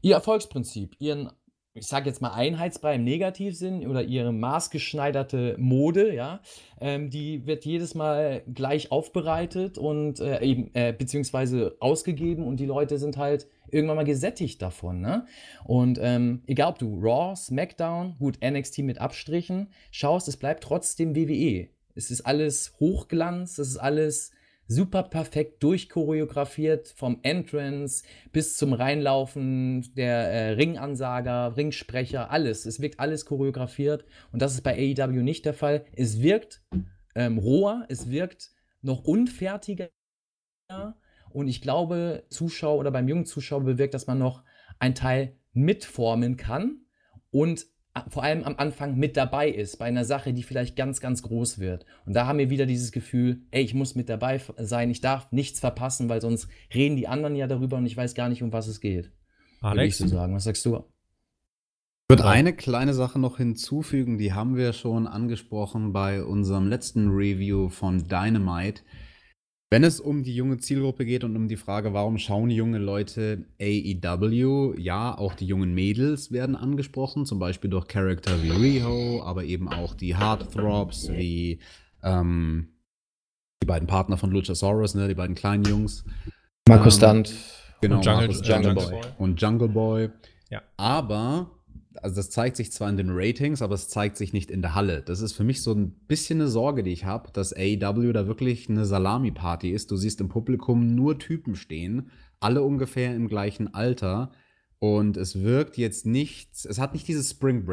ihr Erfolgsprinzip, ihren, ich sage jetzt mal Einheitsbrei im Negativsinn oder ihre maßgeschneiderte Mode, ja, ähm, die wird jedes Mal gleich aufbereitet und äh, eben äh, beziehungsweise ausgegeben und die Leute sind halt irgendwann mal gesättigt davon, ne? Und ähm, egal, ob du Raw, SmackDown, gut, N X T mit Abstrichen schaust, es bleibt trotzdem W W E. Es ist alles Hochglanz, es ist alles super perfekt durchchoreografiert, vom Entrance bis zum Reinlaufen, der äh, Ringansager, Ringsprecher, alles. Es wirkt alles choreografiert und das ist bei A E W nicht der Fall. Es wirkt ähm, roher, es wirkt noch unfertiger. Und ich glaube, Zuschauer oder beim jungen Zuschauer bewirkt, dass man noch einen Teil mitformen kann und vor allem am Anfang mit dabei ist, bei einer Sache, die vielleicht ganz, ganz groß wird. Und da haben wir wieder dieses Gefühl, ey, ich muss mit dabei sein, ich darf nichts verpassen, weil sonst reden die anderen ja darüber und ich weiß gar nicht, um was es geht. Alex, würde ich so sagen. Was sagst du? Ich würde eine kleine Sache noch hinzufügen, die haben wir schon angesprochen bei unserem letzten Review von Dynamite. Wenn es um die junge Zielgruppe geht und um die Frage, warum schauen junge Leute A E W, ja, auch die jungen Mädels werden angesprochen, zum Beispiel durch Charakter wie Riho, aber eben auch die Heartthrobs, wie ähm, die beiden Partner von Luchasaurus, ne, die beiden kleinen Jungs. Markus ähm, Stunt. Genau, und Jungle, Markus, Jungle, Jungle Boy. Und Jungle Boy. Ja. Aber, also das zeigt sich zwar in den Ratings, aber es zeigt sich nicht in der Halle. Das ist für mich so ein bisschen eine Sorge, die ich habe, dass A E W da wirklich eine Salami-Party ist. Du siehst im Publikum nur Typen stehen, alle ungefähr im gleichen Alter. Und es wirkt jetzt nicht, es hat nicht dieses Spring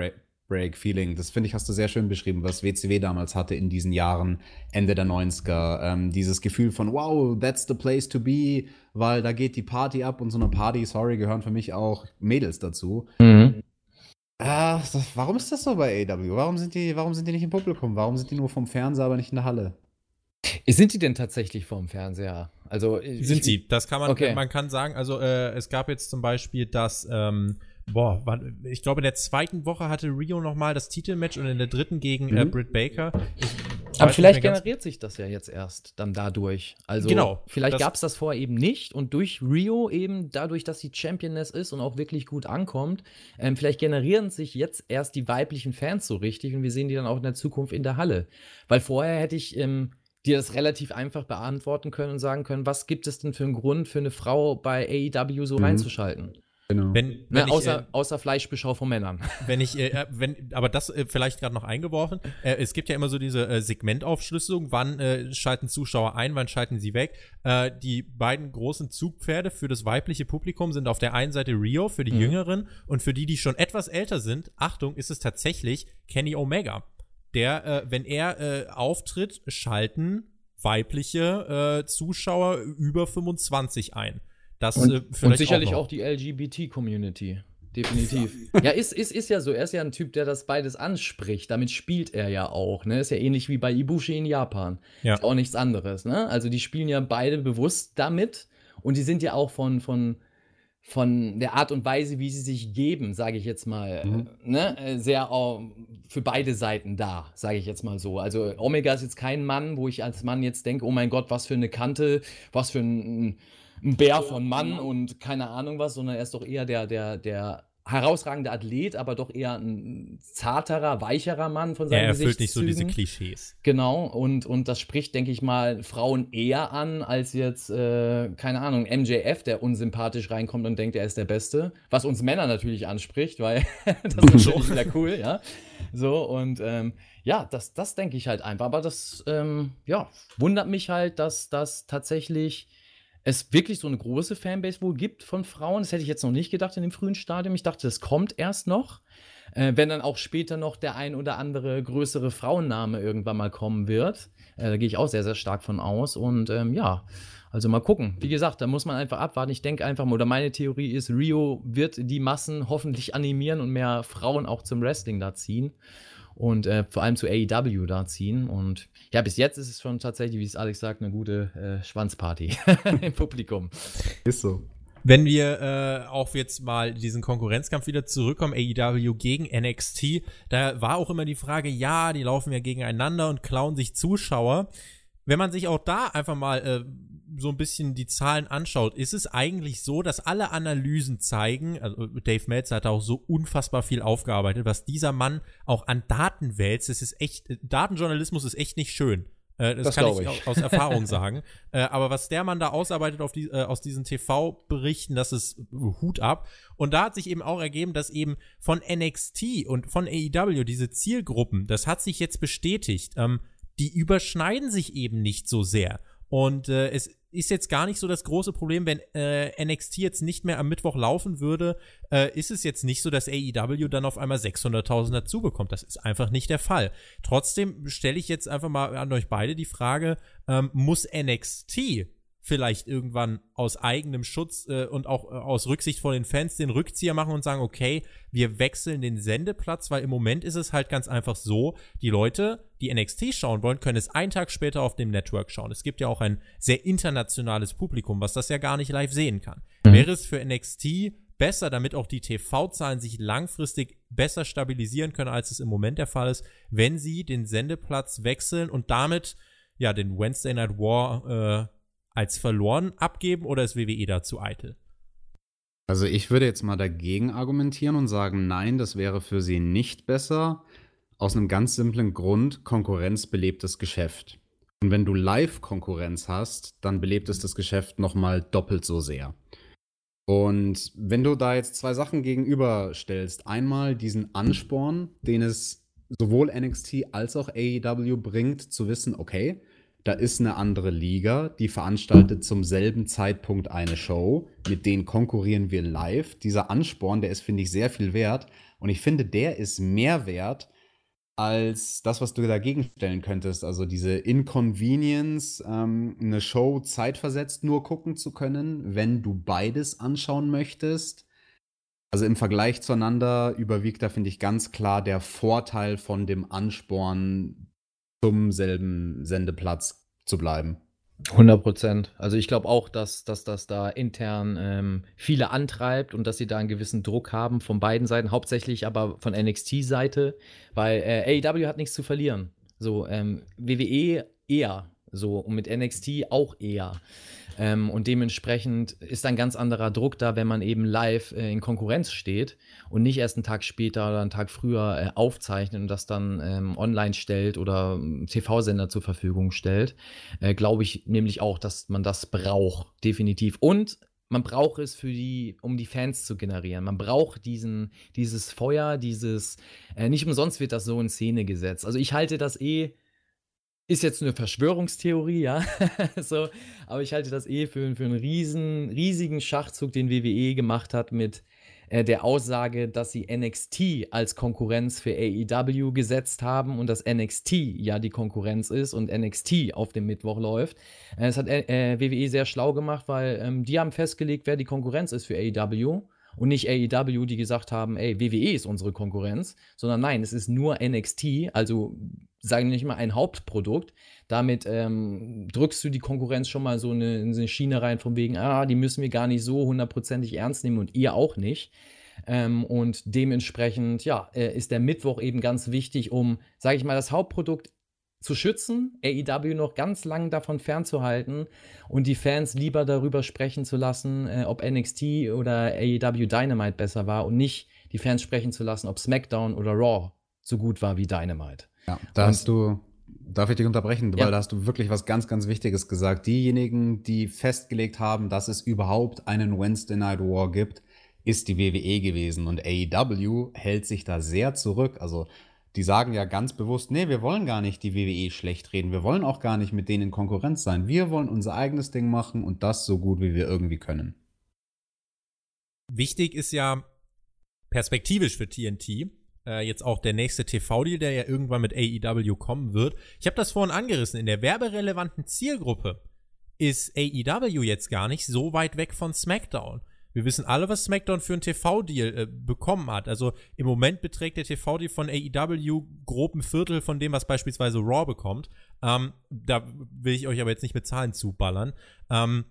Break-Feeling. Das, finde ich, hast du sehr schön beschrieben, was W C W damals hatte in diesen Jahren, Ende der neunziger. Ähm, dieses Gefühl von, wow, that's the place to be, weil da geht die Party ab und so eine Party, sorry, gehören für mich auch Mädels dazu. Mhm. Äh, das, warum ist das so bei A E W? Warum sind die, warum sind die nicht im Publikum? Warum sind die nur vom Fernseher, aber nicht in der Halle? Sind die denn tatsächlich vorm Fernseher? Also, sind sie. Das kann man, okay. Man kann sagen, also äh, es gab jetzt zum Beispiel das, ähm, boah, wann, ich glaube in der zweiten Woche hatte Riho nochmal das Titelmatch und in der dritten gegen mhm. äh, Britt Baker. Ich Aber vielleicht generiert sich das ja jetzt erst dann dadurch. Also genau, vielleicht gab es das vorher eben nicht und durch Riho eben, dadurch, dass sie Championess ist und auch wirklich gut ankommt, ähm, vielleicht generieren sich jetzt erst die weiblichen Fans so richtig und wir sehen die dann auch in der Zukunft in der Halle. Weil vorher hätte ich ähm, dir das relativ einfach beantworten können und sagen können, was gibt es denn für einen Grund für eine Frau bei A E W so mhm. reinzuschalten? Genau. Wenn, wenn Na, außer, ich, äh, außer Fleischbeschau von Männern. Wenn ich, äh, wenn, aber das äh, vielleicht gerade noch eingeworfen. Äh, es gibt ja immer so diese äh, Segmentaufschlüsselung. Wann äh, schalten Zuschauer ein, wann schalten sie weg? Äh, die beiden großen Zugpferde für das weibliche Publikum sind auf der einen Seite Riho für die mhm. Jüngeren und für die, die schon etwas älter sind, Achtung, ist es tatsächlich Kenny Omega, der, äh, wenn er äh, auftritt, schalten weibliche äh, Zuschauer über fünfundzwanzig ein. Das, und, äh, und sicherlich auch, auch die L G B T-Community. Definitiv. Ja, ist, ist, ist ja so. Er ist ja ein Typ, der das beides anspricht. Damit spielt er ja auch. Ne? Ist ja ähnlich wie bei Ibushi in Japan. Ja. Ist auch nichts anderes. Ne? Also die spielen ja beide bewusst damit. Und die sind ja auch von, von, von der Art und Weise, wie sie sich geben, sage ich jetzt mal, mhm. ne? sehr auch für beide Seiten da, sage ich jetzt mal so. Also Omega ist jetzt kein Mann, wo ich als Mann jetzt denke, oh mein Gott, was für eine Kante, was für ein ein Bär von Mann und keine Ahnung was, sondern er ist doch eher der, der, der herausragende Athlet, aber doch eher ein zarterer, weicherer Mann von seinen Gesichtszügen. Er erfüllt nicht so diese Klischees. Genau, und, und das spricht, denke ich mal, Frauen eher an, als jetzt, äh, keine Ahnung, M J F, der unsympathisch reinkommt und denkt, er ist der Beste. Was uns Männer natürlich anspricht, weil das ist schon wieder cool, ja. So, und ähm, ja, das, das denke ich halt einfach. Aber das, ähm, ja, wundert mich halt, dass das tatsächlich es wirklich so eine große Fanbase wohl gibt von Frauen. Das hätte ich jetzt noch nicht gedacht in dem frühen Stadium. Ich dachte, das kommt erst noch. Äh, wenn dann auch später noch der ein oder andere größere Frauenname irgendwann mal kommen wird. Äh, da gehe ich auch sehr, sehr stark von aus. Und ähm, ja, also mal gucken. Wie gesagt, da muss man einfach abwarten. Ich denke einfach mal, oder meine Theorie ist, Riho wird die Massen hoffentlich animieren und mehr Frauen auch zum Wrestling da ziehen. Und äh, vor allem zu A E W da ziehen. Und ja, bis jetzt ist es schon tatsächlich, wie es Alex sagt, eine gute äh, Schwanzparty im Publikum. Ist so. Wenn wir äh, auch jetzt mal diesen Konkurrenzkampf wieder zurückkommen, A E W gegen N X T, da war auch immer die Frage, ja, die laufen ja gegeneinander und klauen sich Zuschauer. Wenn man sich auch da einfach mal äh, so ein bisschen die Zahlen anschaut, ist es eigentlich so, dass alle Analysen zeigen, also Dave Meltzer hat auch so unfassbar viel aufgearbeitet, was dieser Mann auch an Daten wälzt, es ist echt, Datenjournalismus ist echt nicht schön. Äh, das, das kann ich, ich aus Erfahrung sagen. Äh, aber was der Mann da ausarbeitet auf die, äh, aus diesen T V-Berichten, das ist Hut ab. Und da hat sich eben auch ergeben, dass eben von N X T und von A E W diese Zielgruppen, das hat sich jetzt bestätigt, ähm, die überschneiden sich eben nicht so sehr. Und äh, es ist jetzt gar nicht so das große Problem, wenn äh, N X T jetzt nicht mehr am Mittwoch laufen würde, äh, ist es jetzt nicht so, dass A E W dann auf einmal sechshunderttausend dazu bekommt. Das ist einfach nicht der Fall. Trotzdem stelle ich jetzt einfach mal an euch beide die Frage, ähm, muss N X T vielleicht irgendwann aus eigenem Schutz äh, und auch äh, aus Rücksicht vor den Fans den Rückzieher machen und sagen, okay, wir wechseln den Sendeplatz, weil im Moment ist es halt ganz einfach so, die Leute, die N X T schauen wollen, können es einen Tag später auf dem Network schauen. Es gibt ja auch ein sehr internationales Publikum, was das ja gar nicht live sehen kann. Mhm. Wäre es für N X T besser, damit auch die T V-Zahlen sich langfristig besser stabilisieren können, als es im Moment der Fall ist, wenn sie den Sendeplatz wechseln und damit ja den Wednesday Night War äh, als verloren abgeben oder ist W W E dazu eitel? Also ich würde jetzt mal dagegen argumentieren und sagen, nein, das wäre für sie nicht besser. Aus einem ganz simplen Grund, Konkurrenz belebt das Geschäft. Und wenn du Live-Konkurrenz hast, dann belebt es das Geschäft nochmal doppelt so sehr. Und wenn du da jetzt zwei Sachen gegenüberstellst, einmal diesen Ansporn, den es sowohl N X T als auch A E W bringt, zu wissen, okay, da ist eine andere Liga, die veranstaltet zum selben Zeitpunkt eine Show, mit denen konkurrieren wir live. Dieser Ansporn, der ist, finde ich, sehr viel wert. Und ich finde, der ist mehr wert als das, was du dagegen stellen könntest. Also diese Inconvenience, ähm, eine Show zeitversetzt nur gucken zu können, wenn du beides anschauen möchtest. Also im Vergleich zueinander überwiegt da, finde ich, ganz klar der Vorteil von dem Ansporn, zum selben Sendeplatz zu bleiben. hundert Prozent. Also ich glaube auch, dass, dass das da intern ähm, viele antreibt und dass sie da einen gewissen Druck haben von beiden Seiten, hauptsächlich aber von N X T-Seite, weil äh, A E W hat nichts zu verlieren. So, ähm, W W E eher so und mit N X T auch eher. Ähm, und dementsprechend ist ein ganz anderer Druck da, wenn man eben live äh, in Konkurrenz steht und nicht erst einen Tag später oder einen Tag früher äh, aufzeichnet und das dann ähm, online stellt oder ähm, T V-Sender zur Verfügung stellt. Äh, glaube ich nämlich auch, dass man das braucht, definitiv. Und man braucht es für die, um die Fans zu generieren. Man braucht diesen, dieses Feuer, dieses, äh, nicht umsonst wird das so in Szene gesetzt. Also ich halte das eh Ist jetzt eine Verschwörungstheorie, ja, so, aber ich halte das eh für, für einen riesen, riesigen Schachzug, den W W E gemacht hat mit äh, der Aussage, dass sie N X T als Konkurrenz für A E W gesetzt haben und dass N X T ja die Konkurrenz ist und N X T auf dem Mittwoch läuft. Äh, das hat äh, W W E sehr schlau gemacht, weil ähm, die haben festgelegt, wer die Konkurrenz ist für A E W. Und nicht A E W, die gesagt haben, ey, W W E ist unsere Konkurrenz, sondern nein, es ist nur N X T, also sagen wir nicht mal ein Hauptprodukt. Damit ähm, drückst du die Konkurrenz schon mal so eine, eine Schiene rein, von wegen, ah, die müssen wir gar nicht so hundertprozentig ernst nehmen und ihr auch nicht. Ähm, und dementsprechend, ja, äh, ist der Mittwoch eben ganz wichtig, um, sage ich mal, das Hauptprodukt zu schützen, A E W noch ganz lang davon fernzuhalten und die Fans lieber darüber sprechen zu lassen, äh, ob N X T oder A E W Dynamite besser war und nicht die Fans sprechen zu lassen, ob SmackDown oder Raw so gut war wie Dynamite. Ja, da und, hast du, darf ich dich unterbrechen, weil ja. Da hast du wirklich was ganz, ganz Wichtiges gesagt. Diejenigen, die festgelegt haben, dass es überhaupt einen Wednesday Night War gibt, ist die W W E gewesen und A E W hält sich da sehr zurück, also die sagen ja ganz bewusst, nee, wir wollen gar nicht die W W E schlecht reden. Wir wollen auch gar nicht mit denen in Konkurrenz sein. Wir wollen unser eigenes Ding machen und das so gut, wie wir irgendwie können. Wichtig ist ja perspektivisch für T N T, äh, jetzt auch der nächste T V-Deal, der ja irgendwann mit A E W kommen wird. Ich habe das vorhin angerissen, in der werberelevanten Zielgruppe ist A E W jetzt gar nicht so weit weg von SmackDown. Wir wissen alle, was SmackDown für einen T V-Deal äh, bekommen hat. Also im Moment beträgt der T V-Deal von A E W grob ein Viertel von dem, was beispielsweise Raw bekommt. Ähm, da will ich euch aber jetzt nicht mit Zahlen zuballern. Ähm,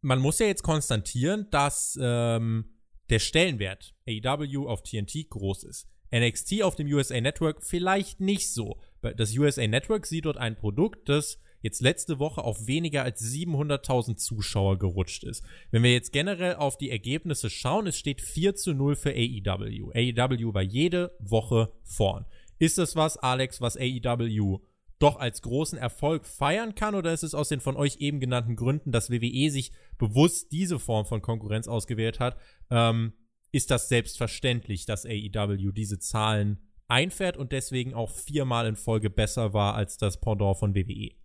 man muss ja jetzt konstatieren, dass ähm, der Stellenwert A E W auf T N T groß ist. N X T auf dem U S A Network vielleicht nicht so. Das U S A Network sieht dort ein Produkt, das jetzt letzte Woche auf weniger als siebenhunderttausend Zuschauer gerutscht ist. Wenn wir jetzt generell auf die Ergebnisse schauen, es steht vier zu null für A E W. A E W war jede Woche vorn. Ist das was, Alex, was A E W doch als großen Erfolg feiern kann, oder ist es aus den von euch eben genannten Gründen, dass W W E sich bewusst diese Form von Konkurrenz ausgewählt hat, ähm, ist das selbstverständlich, dass A E W diese Zahlen einfährt und deswegen auch viermal in Folge besser war als das Pendant von W W E?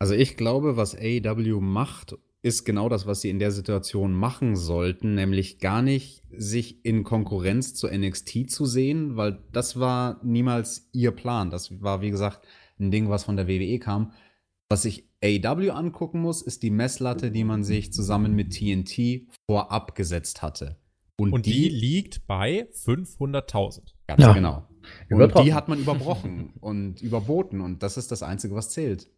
Also ich glaube, was A E W macht, ist genau das, was sie in der Situation machen sollten, nämlich gar nicht sich in Konkurrenz zu N X T zu sehen, weil das war niemals ihr Plan. Das war, wie gesagt, ein Ding, was von der W W E kam. Was sich A E W angucken muss, ist die Messlatte, die man sich zusammen mit T N T vorab gesetzt hatte. Und, Und die, die liegt bei fünfhunderttausend. Ganz ja. Genau. Und die hat man überbrochen und überboten. Und das ist das Einzige, was zählt.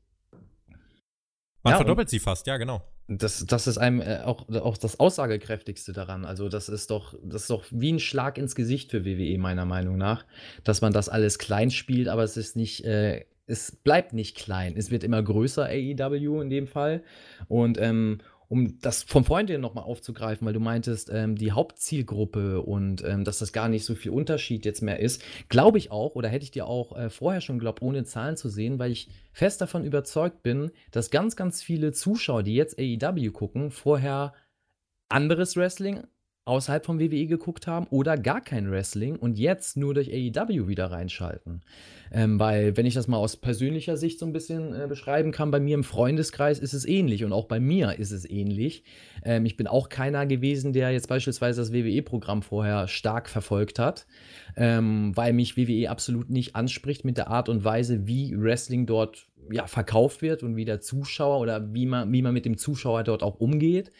Man ja, verdoppelt sie fast, ja, genau. Das, das ist einem äh, auch, auch das Aussagekräftigste daran. Also das ist doch, das ist doch wie ein Schlag ins Gesicht für W W E, meiner Meinung nach, dass man das alles klein spielt, aber es ist nicht, äh, es bleibt nicht klein. Es wird immer größer, A E W in dem Fall. Und ähm, um das vom Freundin nochmal aufzugreifen, weil du meintest, ähm, die Hauptzielgruppe und ähm, dass das gar nicht so viel Unterschied jetzt mehr ist, glaube ich auch, oder hätte ich dir auch äh, vorher schon geglaubt, ohne Zahlen zu sehen, weil ich fest davon überzeugt bin, dass ganz, ganz viele Zuschauer, die jetzt A E W gucken, vorher anderes Wrestling außerhalb vom W W E geguckt haben oder gar kein Wrestling und jetzt nur durch A E W wieder reinschalten. Ähm, weil, wenn ich das mal aus persönlicher Sicht so ein bisschen äh, beschreiben kann, bei mir im Freundeskreis ist es ähnlich und auch bei mir ist es ähnlich. Ähm, ich bin auch keiner gewesen, der jetzt beispielsweise das W W E-Programm vorher stark verfolgt hat, ähm, weil mich W W E absolut nicht anspricht mit der Art und Weise, wie Wrestling dort ja, verkauft wird und wie der Zuschauer oder wie man, wie man mit dem Zuschauer dort auch umgeht.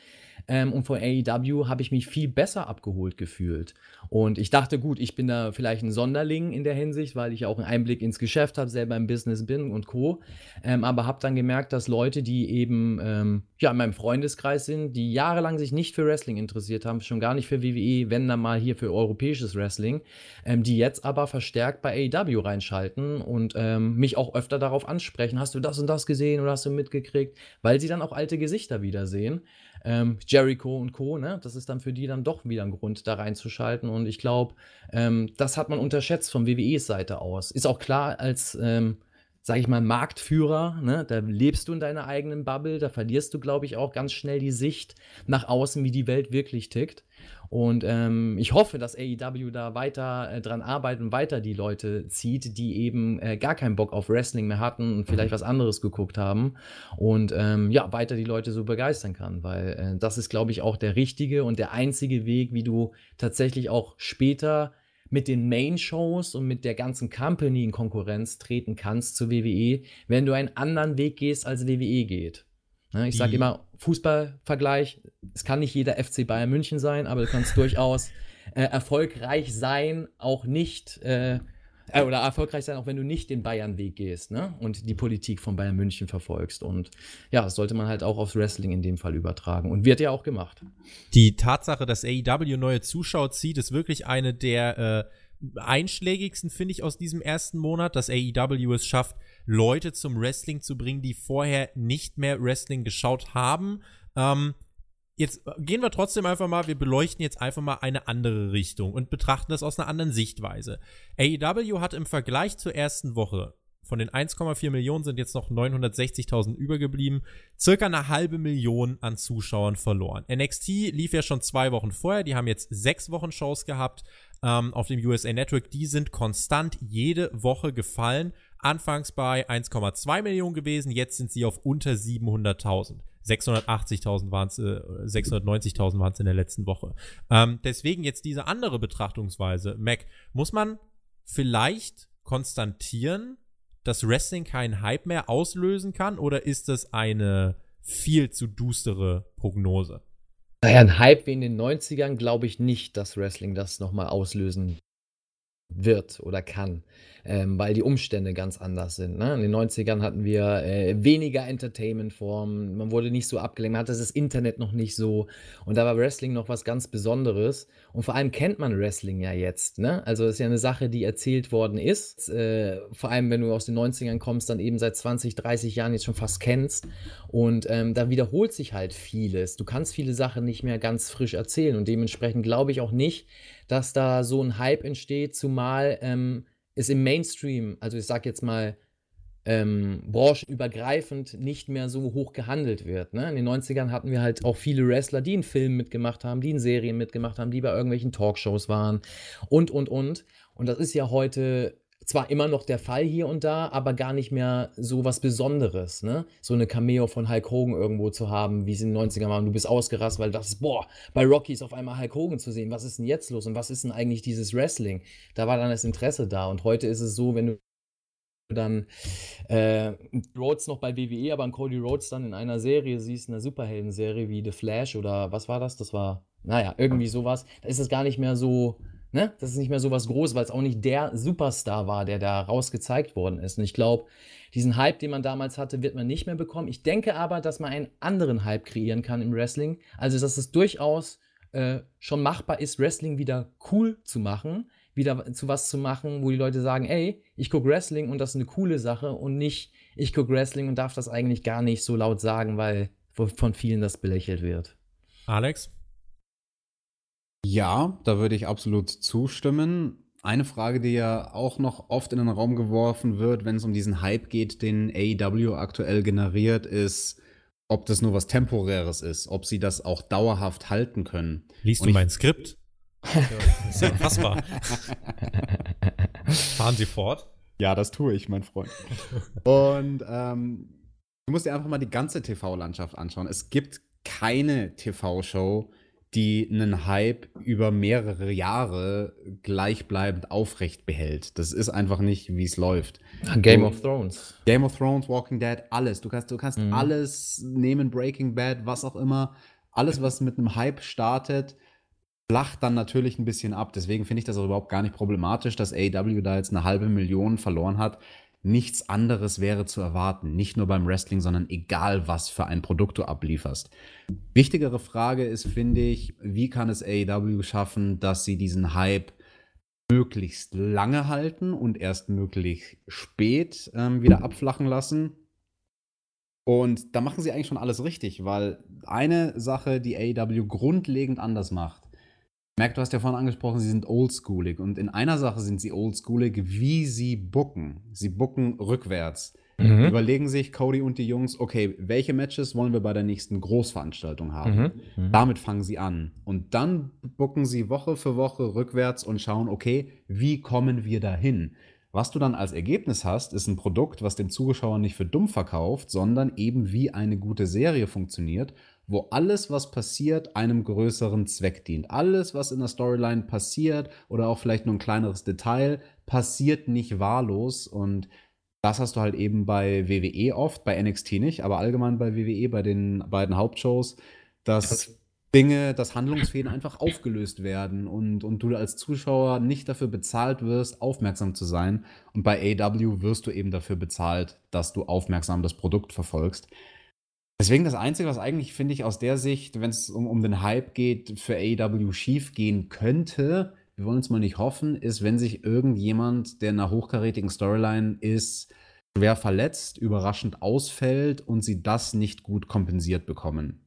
Ähm, und von A E W habe ich mich viel besser abgeholt gefühlt. Und ich dachte, gut, ich bin da vielleicht ein Sonderling in der Hinsicht, weil ich auch einen Einblick ins Geschäft habe, selber im Business bin und Co. Ähm, aber habe dann gemerkt, dass Leute, die eben ähm, ja, in meinem Freundeskreis sind, die jahrelang sich nicht für Wrestling interessiert haben, schon gar nicht für W W E, wenn dann mal hier für europäisches Wrestling, ähm, die jetzt aber verstärkt bei A E W reinschalten und ähm, mich auch öfter darauf ansprechen, hast du das und das gesehen oder hast du mitgekriegt, weil sie dann auch alte Gesichter wiedersehen. Ähm, Jericho und Co., ne? Das ist dann für die dann doch wieder ein Grund, da reinzuschalten. Und ich glaube, ähm, das hat man unterschätzt von W W Es Seite aus. Ist auch klar, als, ähm, sage ich mal, Marktführer, ne? Da lebst du in deiner eigenen Bubble, da verlierst du, glaube ich, auch ganz schnell die Sicht nach außen, wie die Welt wirklich tickt. Und ähm, ich hoffe, dass A E W da weiter äh, dran arbeitet und weiter die Leute zieht, die eben äh, gar keinen Bock auf Wrestling mehr hatten und vielleicht was anderes geguckt haben und ähm, ja, weiter die Leute so begeistern kann, weil äh, das ist, glaube ich, auch der richtige und der einzige Weg, wie du tatsächlich auch später mit den Main-Shows und mit der ganzen Company in Konkurrenz treten kannst zu W W E, wenn du einen anderen Weg gehst, als W W E geht. Ich sage immer, Fußballvergleich, es kann nicht jeder F C Bayern München sein, aber du kannst durchaus äh, erfolgreich sein, auch nicht, äh, äh, oder erfolgreich sein, auch wenn du nicht den Bayern-Weg gehst, ne? Und die Politik von Bayern München verfolgst. Und ja, das sollte man halt auch aufs Wrestling in dem Fall übertragen. Und wird ja auch gemacht. Die Tatsache, dass A E W neue Zuschauer zieht, ist wirklich eine der äh, einschlägigsten, finde ich, aus diesem ersten Monat, dass A E W es schafft, Leute zum Wrestling zu bringen, die vorher nicht mehr Wrestling geschaut haben. Ähm, jetzt gehen wir trotzdem einfach mal, wir beleuchten jetzt einfach mal eine andere Richtung und betrachten das aus einer anderen Sichtweise. A E W hat im Vergleich zur ersten Woche, von den eins Komma vier Millionen sind jetzt noch neunhundertsechzigtausend übergeblieben, circa eine halbe Million an Zuschauern verloren. N X T lief ja schon zwei Wochen vorher, die haben jetzt sechs Wochen Shows gehabt ähm, auf dem U S A Network, die sind konstant jede Woche gefallen. Anfangs bei eins Komma zwei Millionen gewesen, jetzt sind sie auf unter siebenhunderttausend. sechshundertachtzigtausend waren es, äh, sechshundertneunzigtausend waren es in der letzten Woche. Ähm, deswegen jetzt diese andere Betrachtungsweise. Mac, muss man vielleicht konstatieren, dass Wrestling keinen Hype mehr auslösen kann, oder ist das eine viel zu düstere Prognose? Naja, ein Hype wie in den neunzigern glaube ich nicht, dass Wrestling das nochmal auslösen wird oder kann, ähm, weil die Umstände ganz anders sind. Ne? In den neunzigern hatten wir äh, weniger Entertainment-Formen, man wurde nicht so abgelenkt, man hatte das Internet noch nicht so und da war Wrestling noch was ganz Besonderes und vor allem kennt man Wrestling ja jetzt. Ne? Also das ist ja eine Sache, die erzählt worden ist, äh, vor allem wenn du aus den neunzigern kommst, dann eben seit zwanzig, dreißig Jahren jetzt schon fast kennst und ähm, da wiederholt sich halt vieles. Du kannst viele Sachen nicht mehr ganz frisch erzählen und dementsprechend glaube ich auch nicht, dass da so ein Hype entsteht, zumal ähm, es im Mainstream, also ich sag jetzt mal, ähm, branchenübergreifend nicht mehr so hoch gehandelt wird. Ne? In den neunzigern hatten wir halt auch viele Wrestler, die in Filmen mitgemacht haben, die in Serien mitgemacht haben, die bei irgendwelchen Talkshows waren und, und, und. Und das ist ja heute zwar immer noch der Fall hier und da, aber gar nicht mehr so was Besonderes, ne? So eine Cameo von Hulk Hogan irgendwo zu haben, wie sie in den neunzigern waren, du bist ausgerastet, weil du dachtest, boah, bei Rocky ist auf einmal Hulk Hogan zu sehen, was ist denn jetzt los und was ist denn eigentlich dieses Wrestling? Da war dann das Interesse da und heute ist es so, wenn du dann äh, Rhodes noch bei W W E, aber einen Cody Rhodes dann in einer Serie siehst, in einer Superhelden-Serie wie The Flash oder was war das? Das war, naja, irgendwie sowas, da ist es gar nicht mehr so... Ne? Das ist nicht mehr so was Großes, weil es auch nicht der Superstar war, der da rausgezeigt worden ist. Und ich glaube, diesen Hype, den man damals hatte, wird man nicht mehr bekommen. Ich denke aber, dass man einen anderen Hype kreieren kann im Wrestling. Also, dass es durchaus äh, schon machbar ist, Wrestling wieder cool zu machen, wieder zu was zu machen, wo die Leute sagen, ey, ich gucke Wrestling und das ist eine coole Sache und nicht, ich gucke Wrestling und darf das eigentlich gar nicht so laut sagen, weil von vielen das belächelt wird. Alex? Ja, da würde ich absolut zustimmen. Eine Frage, die ja auch noch oft in den Raum geworfen wird, wenn es um diesen Hype geht, den A E W aktuell generiert, ist, ob das nur was Temporäres ist, ob sie das auch dauerhaft halten können. Liest und du mein Skript? Ja, das ist ja unfassbar. Fahren Sie fort? Ja, das tue ich, mein Freund. Und ähm, du musst dir einfach mal die ganze T V-Landschaft anschauen. Es gibt keine T V-Show, die einen Hype über mehrere Jahre gleichbleibend aufrecht behält. Das ist einfach nicht, wie es läuft. Game du, of Thrones. Game of Thrones, Walking Dead, alles. Du kannst, du kannst mhm. alles nehmen, Breaking Bad, was auch immer. Alles, was mit einem Hype startet, flacht dann natürlich ein bisschen ab. Deswegen finde ich das auch überhaupt gar nicht problematisch, dass A E W da jetzt eine halbe Million verloren hat. Nichts anderes wäre zu erwarten. Nicht nur beim Wrestling, sondern egal, was für ein Produkt du ablieferst. Wichtigere Frage ist, finde ich, wie kann es A E W schaffen, dass sie diesen Hype möglichst lange halten und erst möglichst spät ähm, wieder abflachen lassen? Und da machen sie eigentlich schon alles richtig, weil eine Sache, die A E W grundlegend anders macht, Mac, du hast ja vorhin angesprochen, sie sind oldschoolig. Und in einer Sache sind sie oldschoolig, wie sie booken. Sie booken rückwärts. Mhm. Überlegen sich Cody und die Jungs, okay, welche Matches wollen wir bei der nächsten Großveranstaltung haben? Mhm. Mhm. Damit fangen sie an. Und dann booken sie Woche für Woche rückwärts und schauen, okay, wie kommen wir dahin? Was du dann als Ergebnis hast, ist ein Produkt, was dem Zuschauer nicht für dumm verkauft, sondern eben wie eine gute Serie funktioniert, wo alles, was passiert, einem größeren Zweck dient. Alles, was in der Storyline passiert oder auch vielleicht nur ein kleineres Detail, passiert nicht wahllos. Und das hast du halt eben bei W W E oft, bei N X T nicht, aber allgemein bei W W E, bei den beiden Hauptshows, dass Dinge, dass Handlungsfäden einfach aufgelöst werden und, und du als Zuschauer nicht dafür bezahlt wirst, aufmerksam zu sein. Und bei A E W wirst du eben dafür bezahlt, dass du aufmerksam das Produkt verfolgst. Deswegen das Einzige, was eigentlich, finde ich, aus der Sicht, wenn es um, um den Hype geht, für A E W schief gehen könnte, wir wollen es mal nicht hoffen, ist, wenn sich irgendjemand, der in einer hochkarätigen Storyline ist, schwer verletzt, überraschend ausfällt und sie das nicht gut kompensiert bekommen.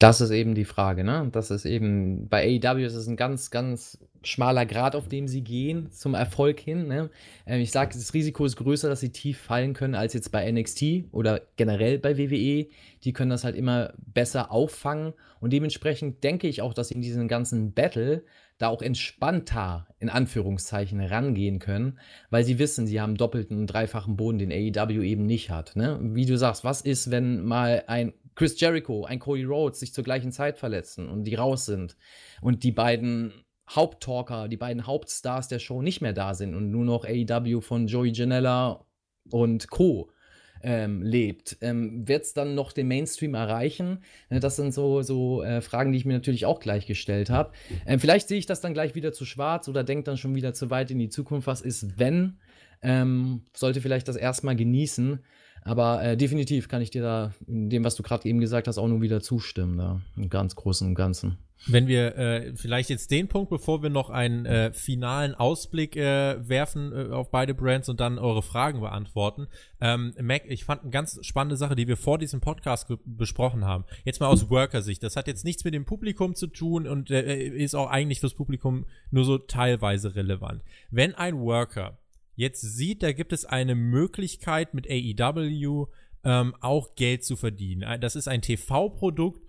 Das ist eben die Frage, ne? Das ist eben, bei A E W ist es ein ganz, ganz schmaler Grat, auf dem sie gehen, zum Erfolg hin, ne? Ich sage, das Risiko ist größer, dass sie tief fallen können, als jetzt bei N X T oder generell bei W W E. Die können das halt immer besser auffangen und dementsprechend denke ich auch, dass sie in diesem ganzen Battle da auch entspannter, in Anführungszeichen, rangehen können, weil sie wissen, sie haben doppelten und dreifachen Boden, den A E W eben nicht hat, ne? Wie du sagst, was ist, wenn mal ein Chris Jericho, ein Cody Rhodes sich zur gleichen Zeit verletzen und die raus sind und die beiden Haupttalker, die beiden Hauptstars der Show nicht mehr da sind und nur noch A E W von Joey Janela und Co. Ähm, lebt, ähm, wird es dann noch den Mainstream erreichen? Ne, das sind so, so äh, Fragen, die ich mir natürlich auch gleich gestellt habe. Ähm, vielleicht sehe ich das dann gleich wieder zu schwarz oder denke dann schon wieder zu weit in die Zukunft, was ist, wenn? Ähm, sollte vielleicht das erstmal genießen, aber äh, definitiv kann ich dir da in dem, was du gerade eben gesagt hast, auch nur wieder zustimmen, da im ganz Großen und Ganzen. Wenn wir äh, vielleicht jetzt den Punkt, bevor wir noch einen äh, finalen Ausblick äh, werfen äh, auf beide Brands und dann eure Fragen beantworten. Ähm, Mac, ich fand eine ganz spannende Sache, die wir vor diesem Podcast ge- besprochen haben. Jetzt mal aus Worker-Sicht. Das hat jetzt nichts mit dem Publikum zu tun und äh, ist auch eigentlich fürs Publikum nur so teilweise relevant. Wenn ein Worker jetzt sieht, da gibt es eine Möglichkeit mit A E W ähm, auch Geld zu verdienen. Das ist ein T V-Produkt,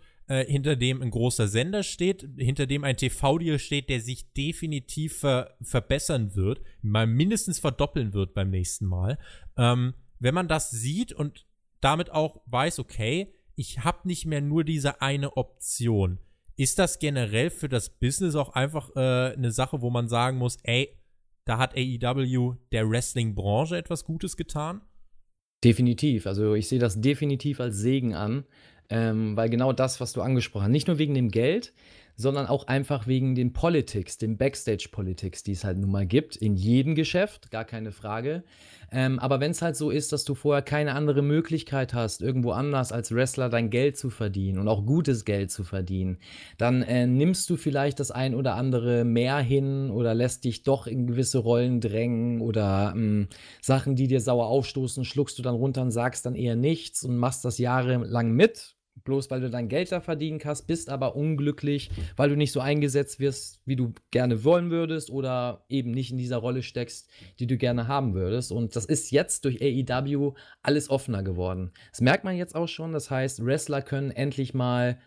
hinter dem ein großer Sender steht, hinter dem ein T V-Deal steht, der sich definitiv ver- verbessern wird, mal mindestens verdoppeln wird beim nächsten Mal. Ähm, wenn man das sieht und damit auch weiß, okay, ich habe nicht mehr nur diese eine Option, ist das generell für das Business auch einfach äh, eine Sache, wo man sagen muss, ey, da hat A E W der Wrestling-Branche etwas Gutes getan? Definitiv. Also ich sehe das definitiv als Segen an. Ähm, weil genau das, was du angesprochen hast, nicht nur wegen dem Geld, sondern auch einfach wegen den Politics, den Backstage-Politics, die es halt nun mal gibt, in jedem Geschäft, gar keine Frage. Ähm, aber wenn es halt so ist, dass du vorher keine andere Möglichkeit hast, irgendwo anders als Wrestler dein Geld zu verdienen und auch gutes Geld zu verdienen, dann äh, nimmst du vielleicht das ein oder andere mehr hin oder lässt dich doch in gewisse Rollen drängen oder mh, Sachen, die dir sauer aufstoßen, schluckst du dann runter und sagst dann eher nichts und machst das jahrelang mit. bloß weil du dein Geld da verdienen kannst, bist aber unglücklich, weil du nicht so eingesetzt wirst, wie du gerne wollen würdest oder eben nicht in dieser Rolle steckst, die du gerne haben würdest. Und das ist jetzt durch A E W alles offener geworden. Das merkt man jetzt auch schon. Das heißt, Wrestler können endlich mal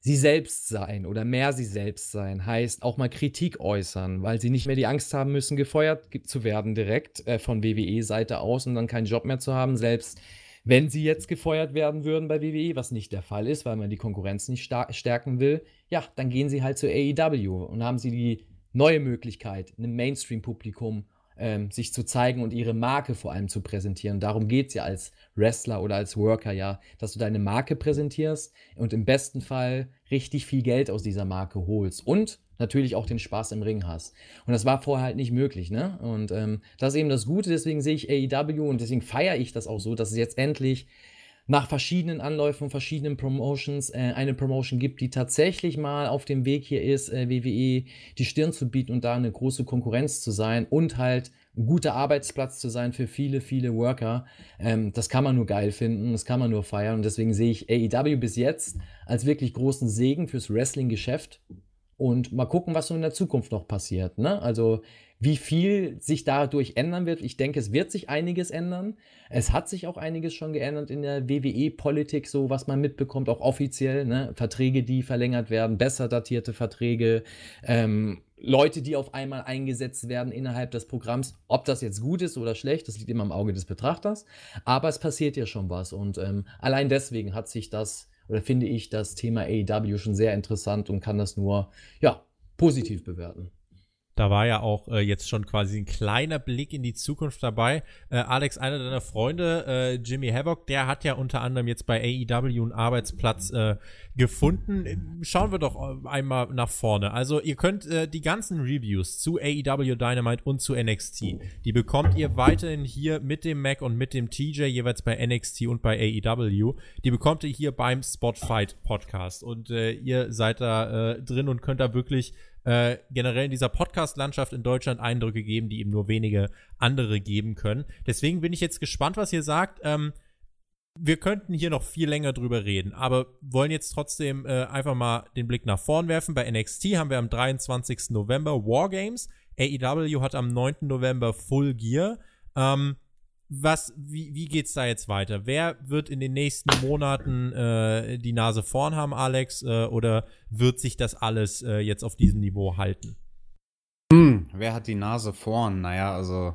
sie selbst sein oder mehr sie selbst sein, heißt auch mal Kritik äußern, weil sie nicht mehr die Angst haben müssen, gefeuert zu werden direkt äh, von W W E-Seite aus und dann keinen Job mehr zu haben, selbst wenn sie jetzt gefeuert werden würden bei W W E, was nicht der Fall ist, weil man die Konkurrenz nicht stärken will, ja, dann gehen sie halt zu A E W und haben sie die neue Möglichkeit, einem Mainstream-Publikum ähm, sich zu zeigen und ihre Marke vor allem zu präsentieren. Darum geht es ja als Wrestler oder als Worker, ja, dass du deine Marke präsentierst und im besten Fall richtig viel Geld aus dieser Marke holst und natürlich auch den Spaß im Ring hast. Und das war vorher halt nicht möglich, ne? Und ähm, das ist eben das Gute, deswegen sehe ich A E W und deswegen feiere ich das auch so, dass es jetzt endlich nach verschiedenen Anläufen, verschiedenen Promotions äh, eine Promotion gibt, die tatsächlich mal auf dem Weg hier ist, äh, W W E die Stirn zu bieten und da eine große Konkurrenz zu sein und halt ein guter Arbeitsplatz zu sein für viele, viele Worker. Ähm, das kann man nur geil finden, das kann man nur feiern. Und deswegen sehe ich A E W bis jetzt als wirklich großen Segen fürs Wrestling-Geschäft. Und mal gucken, was so in der Zukunft noch passiert, ne? Also wie viel sich dadurch ändern wird. Ich denke, es wird sich einiges ändern. Es hat sich auch einiges schon geändert in der W W E-Politik, so was man mitbekommt, auch offiziell, ne? Verträge, die verlängert werden, besser datierte Verträge, ähm, Leute, die auf einmal eingesetzt werden innerhalb des Programms. Ob das jetzt gut ist oder schlecht, das liegt immer im Auge des Betrachters. Aber es passiert ja schon was. Und ähm, allein deswegen hat sich das... Oder finde ich das Thema A E W schon sehr interessant und kann das nur, ja, positiv bewerten. Da war ja auch äh, jetzt schon quasi ein kleiner Blick in die Zukunft dabei. Äh, Alex, einer deiner Freunde, äh, Jimmy Havoc, der hat ja unter anderem jetzt bei A E W einen Arbeitsplatz äh, gefunden. Schauen wir doch einmal nach vorne. Also ihr könnt äh, die ganzen Reviews zu A E W Dynamite und zu N X T, die bekommt ihr weiterhin hier mit dem Mac und mit dem T J, jeweils bei N X T und bei A E W. Die bekommt ihr hier beim Spotfight Podcast. Und äh, ihr seid da äh, drin und könnt da wirklich Äh, generell in dieser Podcast-Landschaft in Deutschland Eindrücke geben, die eben nur wenige andere geben können. Deswegen bin ich jetzt gespannt, was ihr sagt. Ähm, wir könnten hier noch viel länger drüber reden, aber wollen jetzt trotzdem äh, einfach mal den Blick nach vorn werfen. Bei N X T haben wir am dreiundzwanzigsten November Wargames, A E W hat am neunten November Full Gear. Ähm, was, wie, wie geht's da jetzt weiter? Wer wird in den nächsten Monaten äh, die Nase vorn haben, Alex? Äh, oder wird sich das alles äh, jetzt auf diesem Niveau halten? Hm, wer hat die Nase vorn? Naja, also,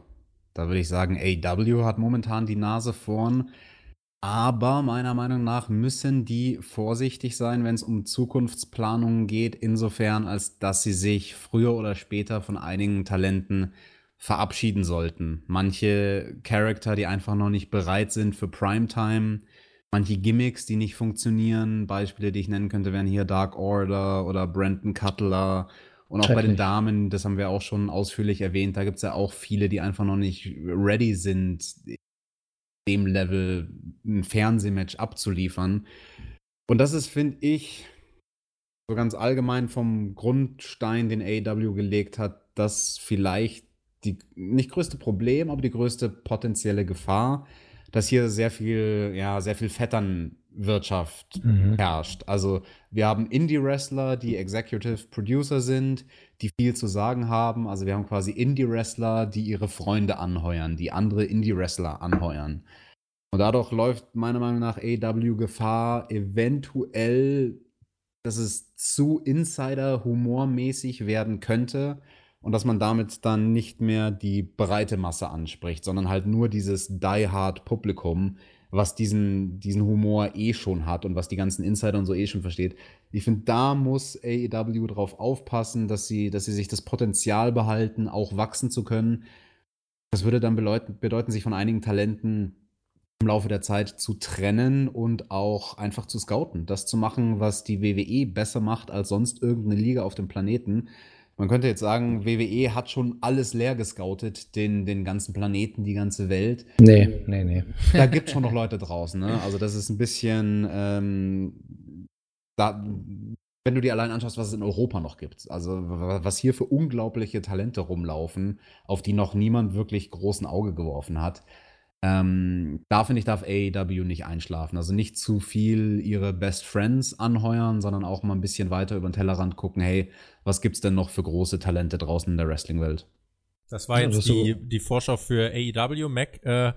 da würde ich sagen, A E W hat momentan die Nase vorn. Aber meiner Meinung nach müssen die vorsichtig sein, wenn es um Zukunftsplanungen geht, insofern, als dass sie sich früher oder später von einigen Talenten verabschieden sollten. Manche Charakter, die einfach noch nicht bereit sind für Primetime, manche Gimmicks, die nicht funktionieren. Beispiele, die ich nennen könnte, wären hier Dark Order oder Brandon Cutler. Und auch bei den Damen, das haben wir auch schon ausführlich erwähnt, da gibt es ja auch viele, die einfach noch nicht ready sind, dem Level ein Fernsehmatch abzuliefern. Und das ist, finde ich, so ganz allgemein vom Grundstein, den A E W gelegt hat, dass vielleicht die nicht größte Problem, aber die größte potenzielle Gefahr, dass hier sehr viel, ja, sehr viel Vetternwirtschaft mhm. herrscht. Also wir haben Indie-Wrestler, die Executive Producer sind, die viel zu sagen haben. Also wir haben quasi Indie-Wrestler, die ihre Freunde anheuern, die andere Indie-Wrestler anheuern. Und dadurch läuft meiner Meinung nach A E W Gefahr, eventuell, dass es zu Insider-Humor-mäßig werden könnte. Und dass man damit dann nicht mehr die breite Masse anspricht, sondern halt nur dieses Die-Hard-Publikum, was diesen, diesen Humor eh schon hat und was die ganzen Insider und so eh schon versteht. Ich finde, da muss A E W drauf aufpassen, dass sie, dass sie sich das Potenzial behalten, auch wachsen zu können. Das würde dann bedeuten, bedeuten, sich von einigen Talenten im Laufe der Zeit zu trennen und auch einfach zu scouten. Das zu machen, was die W W E besser macht als sonst irgendeine Liga auf dem Planeten. Man könnte jetzt sagen, W W E hat schon alles leer gescoutet, den, den ganzen Planeten, die ganze Welt. Nee, nee, nee. Da gibt es schon noch Leute draußen, ne? Also das ist ein bisschen, ähm, da, wenn du dir allein anschaust, was es in Europa noch gibt. Also was hier für unglaubliche Talente rumlaufen, auf die noch niemand wirklich großen Auge geworfen hat. Ähm, da finde ich, darf A E W nicht einschlafen. Also nicht zu viel ihre Best Friends anheuern, sondern auch mal ein bisschen weiter über den Tellerrand gucken, hey, was gibt's denn noch für große Talente draußen in der Wrestling-Welt? Das war jetzt ja, das die, so. die Vorschau für A E W. Mac, äh,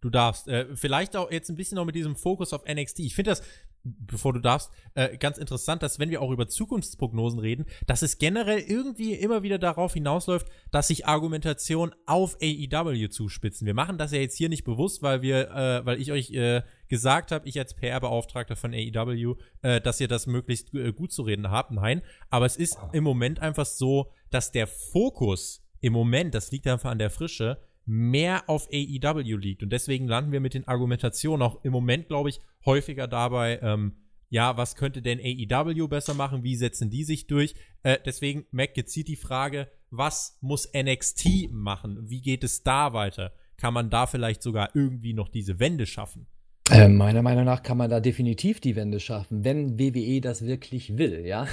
du darfst. Äh, vielleicht auch jetzt ein bisschen noch mit diesem Fokus auf N X T. Ich finde das, bevor du darfst, äh, ganz interessant, dass wenn wir auch über Zukunftsprognosen reden, dass es generell irgendwie immer wieder darauf hinausläuft, dass sich Argumentation auf A E W zuspitzen. Wir machen das ja jetzt hier nicht bewusst, weil wir, äh, weil ich euch äh, gesagt habe, ich als P R-Beauftragter von A E W, äh, dass ihr das möglichst äh, gut zu reden habt. Nein, aber es ist im Moment einfach so, dass der Fokus im Moment, das liegt einfach an der Frische, mehr auf A E W liegt. Und deswegen landen wir mit den Argumentationen auch im Moment, glaube ich, häufiger dabei, ähm, ja, was könnte denn A E W besser machen? Wie setzen die sich durch? Äh, deswegen, Mac, gezielt die Frage, was muss N X T machen? Wie geht es da weiter? Kann man da vielleicht sogar irgendwie noch diese Wende schaffen? Äh, meiner Meinung nach kann man da definitiv die Wende schaffen, wenn W W E das wirklich will, ja.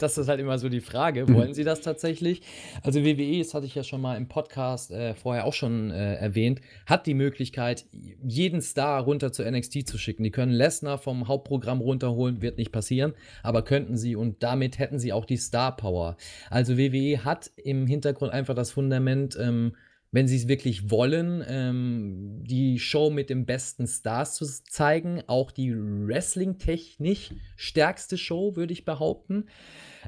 Das ist halt immer so die Frage, wollen sie das tatsächlich? Also W W E, das hatte ich ja schon mal im Podcast äh, vorher auch schon äh, erwähnt, hat die Möglichkeit, jeden Star runter zu N X T zu schicken. Die können Lesnar vom Hauptprogramm runterholen, wird nicht passieren, aber könnten sie, und damit hätten sie auch die Star-Power. Also W W E hat im Hintergrund einfach das Fundament, ähm, wenn sie es wirklich wollen, ähm, die Show mit den besten Stars zu zeigen, auch die wrestling-technisch stärkste Show, würde ich behaupten.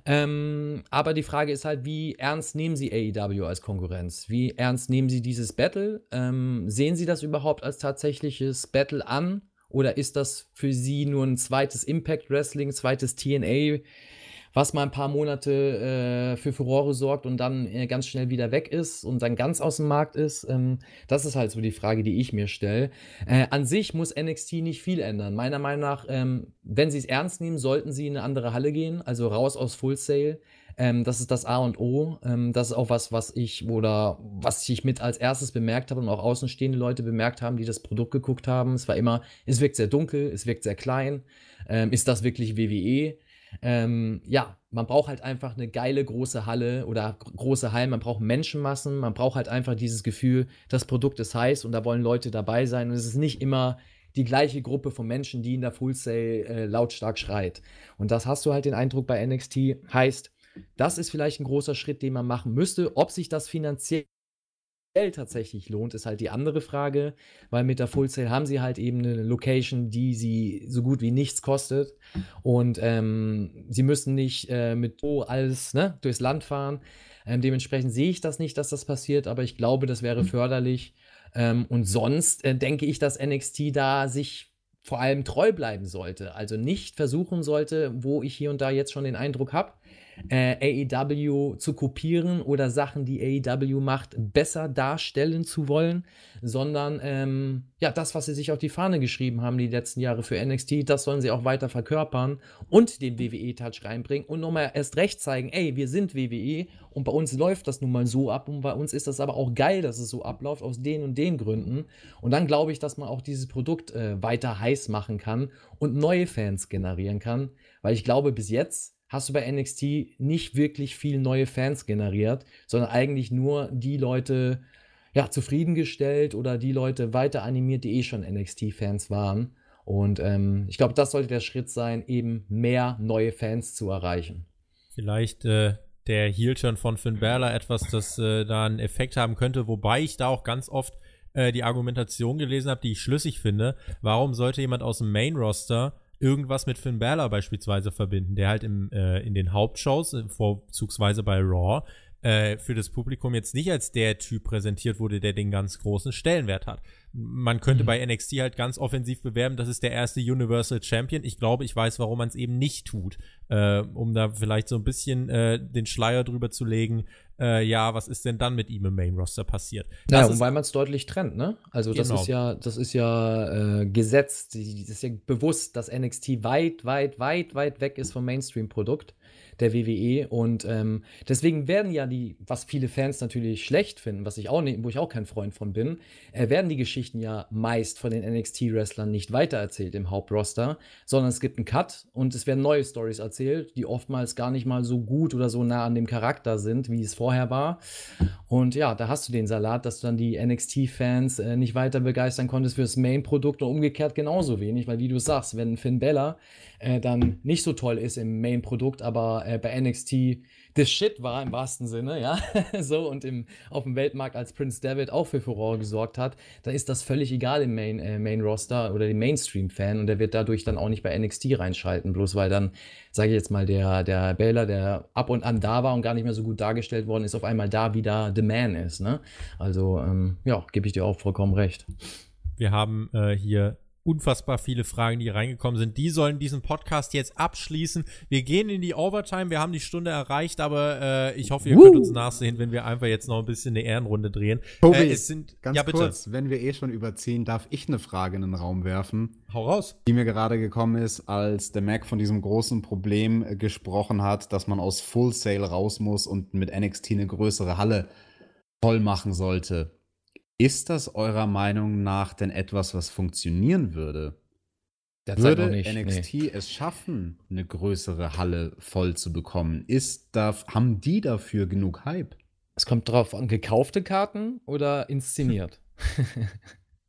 Ähm, aber die Frage ist halt, wie ernst nehmen sie A E W als Konkurrenz? Wie ernst nehmen sie dieses Battle? Ähm, sehen sie das überhaupt als tatsächliches Battle an? Oder ist das für sie nur ein zweites Impact Wrestling, zweites T N A, was mal ein paar Monate äh, für Furore sorgt und dann äh, ganz schnell wieder weg ist und dann ganz aus dem Markt ist? Ähm, das ist halt so die Frage, die ich mir stelle. Äh, an sich muss N X T nicht viel ändern. Meiner Meinung nach, ähm, wenn sie es ernst nehmen, sollten sie in eine andere Halle gehen, also raus aus Full Sail. Ähm, das ist das A und O. Ähm, das ist auch was, was ich oder was ich mit als erstes bemerkt habe und auch außenstehende Leute bemerkt haben, die das Produkt geguckt haben. Es war immer, es wirkt sehr dunkel, es wirkt sehr klein. Ähm, ist das wirklich W W E? Ähm, ja, man braucht halt einfach eine geile große Halle oder große Hallen, man braucht Menschenmassen, man braucht halt einfach dieses Gefühl, das Produkt ist heiß und da wollen Leute dabei sein und es ist nicht immer die gleiche Gruppe von Menschen, die in der Full Sail äh, lautstark schreit. Und das hast du halt den Eindruck bei N X T, heißt, das ist vielleicht ein großer Schritt, den man machen müsste. Ob sich das finanziell tatsächlich lohnt, ist halt die andere Frage, weil mit der Full Sail haben sie halt eben eine Location, die sie so gut wie nichts kostet und ähm, sie müssen nicht äh, mit oh, alles ne, durchs Land fahren. Ähm, dementsprechend sehe ich das nicht, dass das passiert, aber ich glaube, das wäre förderlich ähm, und sonst äh, denke ich, dass N X T da sich vor allem treu bleiben sollte, also nicht versuchen sollte, wo ich hier und da jetzt schon den Eindruck habe, Äh, A E W zu kopieren oder Sachen, die A E W macht, besser darstellen zu wollen, sondern ähm, ja, das, was sie sich auf die Fahne geschrieben haben die letzten Jahre für N X T, das sollen sie auch weiter verkörpern und den W W E-Touch reinbringen und nochmal erst recht zeigen, ey, wir sind W W E und bei uns läuft das nun mal so ab und bei uns ist das aber auch geil, dass es so abläuft, aus den und den Gründen. Und dann glaube ich, dass man auch dieses Produkt äh, weiter heiß machen kann und neue Fans generieren kann, weil ich glaube, bis jetzt hast du bei N X T nicht wirklich viel neue Fans generiert, sondern eigentlich nur die Leute ja, zufriedengestellt oder die Leute weiter animiert, die eh schon N X T-Fans waren. Und ähm, ich glaube, das sollte der Schritt sein, eben mehr neue Fans zu erreichen. Vielleicht äh, der Heel-Turn von Finn Bálor etwas, das äh, da einen Effekt haben könnte, wobei ich da auch ganz oft äh, die Argumentation gelesen habe, die ich schlüssig finde. Warum sollte jemand aus dem Main-Roster irgendwas mit Finn Bálor beispielsweise verbinden, der halt im, äh, in den Hauptshows, vorzugsweise bei Raw, äh, für das Publikum jetzt nicht als der Typ präsentiert wurde, der den ganz großen Stellenwert hat. Man könnte mhm. bei N X T halt ganz offensiv bewerben, das ist der erste Universal Champion. Ich glaube, ich weiß, warum man es eben nicht tut, äh, um da vielleicht so ein bisschen äh, den Schleier drüber zu legen, äh, ja, was ist denn dann mit ihm im Main-Roster passiert? Das naja, und weil man es deutlich trennt, ne? Also das genau. ist ja, das ist ja äh, gesetzt, das ist ja bewusst, dass N X T weit, weit, weit, weit weg ist vom Mainstream-Produkt der W W E und ähm, deswegen werden ja die, was viele Fans natürlich schlecht finden, was ich auch ne, wo ich auch kein Freund von bin, äh, werden die Geschichten Geschichten ja meist von den N X T-Wrestlern nicht weitererzählt im Hauptroster, sondern es gibt einen Cut und es werden neue Stories erzählt, die oftmals gar nicht mal so gut oder so nah an dem Charakter sind, wie es vorher war. Und ja, da hast du den Salat, dass du dann die N X T-Fans äh, nicht weiter begeistern konntest für das Main-Produkt und umgekehrt genauso wenig, weil wie du sagst, wenn Finn Bálor äh, dann nicht so toll ist im Main-Produkt, aber äh, bei N X T das Shit war im wahrsten Sinne, ja, so und im, auf dem Weltmarkt als Prince Devitt auch für Furore gesorgt hat, da ist das völlig egal im Main, äh, Main Roster oder dem Mainstream-Fan und der wird dadurch dann auch nicht bei N X T reinschalten, bloß weil dann, sage ich jetzt mal, der, der Bálor, der ab und an da war und gar nicht mehr so gut dargestellt worden ist, auf einmal da wieder the man ist, ne? Also, ähm, ja, gebe ich dir auch vollkommen recht. Wir haben äh, hier unfassbar viele Fragen, die reingekommen sind. Die sollen diesen Podcast jetzt abschließen. Wir gehen in die Overtime. Wir haben die Stunde erreicht, aber äh, ich hoffe, ihr Woo. könnt uns nachsehen, wenn wir einfach jetzt noch ein bisschen eine Ehrenrunde drehen. Tobi, äh, es sind, ganz ja, bitte. kurz, wenn wir eh schon überziehen, darf ich eine Frage in den Raum werfen. Hau raus. Die mir gerade gekommen ist, als der Mac von diesem großen Problem gesprochen hat, dass man aus Full Sail raus muss und mit N X T eine größere Halle voll machen sollte. Ist das eurer Meinung nach denn etwas, was funktionieren würde? Derzeit würde noch nicht, N X T nee. es schaffen, eine größere Halle voll zu bekommen? Ist da, haben die dafür genug Hype? Es kommt drauf an, gekaufte Karten oder inszeniert?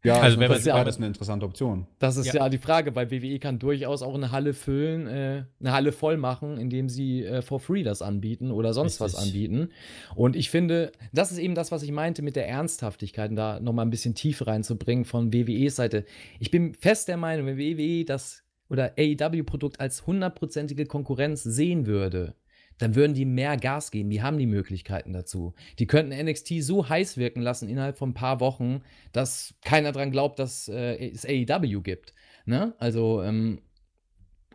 Ja, also wenn das ist ja auch eine interessante Option. Das ist ja. ja die Frage, weil W W E kann durchaus auch eine Halle füllen, äh, eine Halle voll machen, indem sie äh, for free das anbieten oder sonst Richtig. was anbieten. Und ich finde, das ist eben das, was ich meinte mit der Ernsthaftigkeit, da nochmal ein bisschen Tiefe reinzubringen von W W Es Seite. Ich bin fest der Meinung, wenn W W E das oder A E W-Produkt als hundertprozentige Konkurrenz sehen würde, dann würden die mehr Gas geben. Die haben die Möglichkeiten dazu. Die könnten N X T so heiß wirken lassen innerhalb von ein paar Wochen, dass keiner dran glaubt, dass äh, es A E W gibt. Ne? Also, ähm,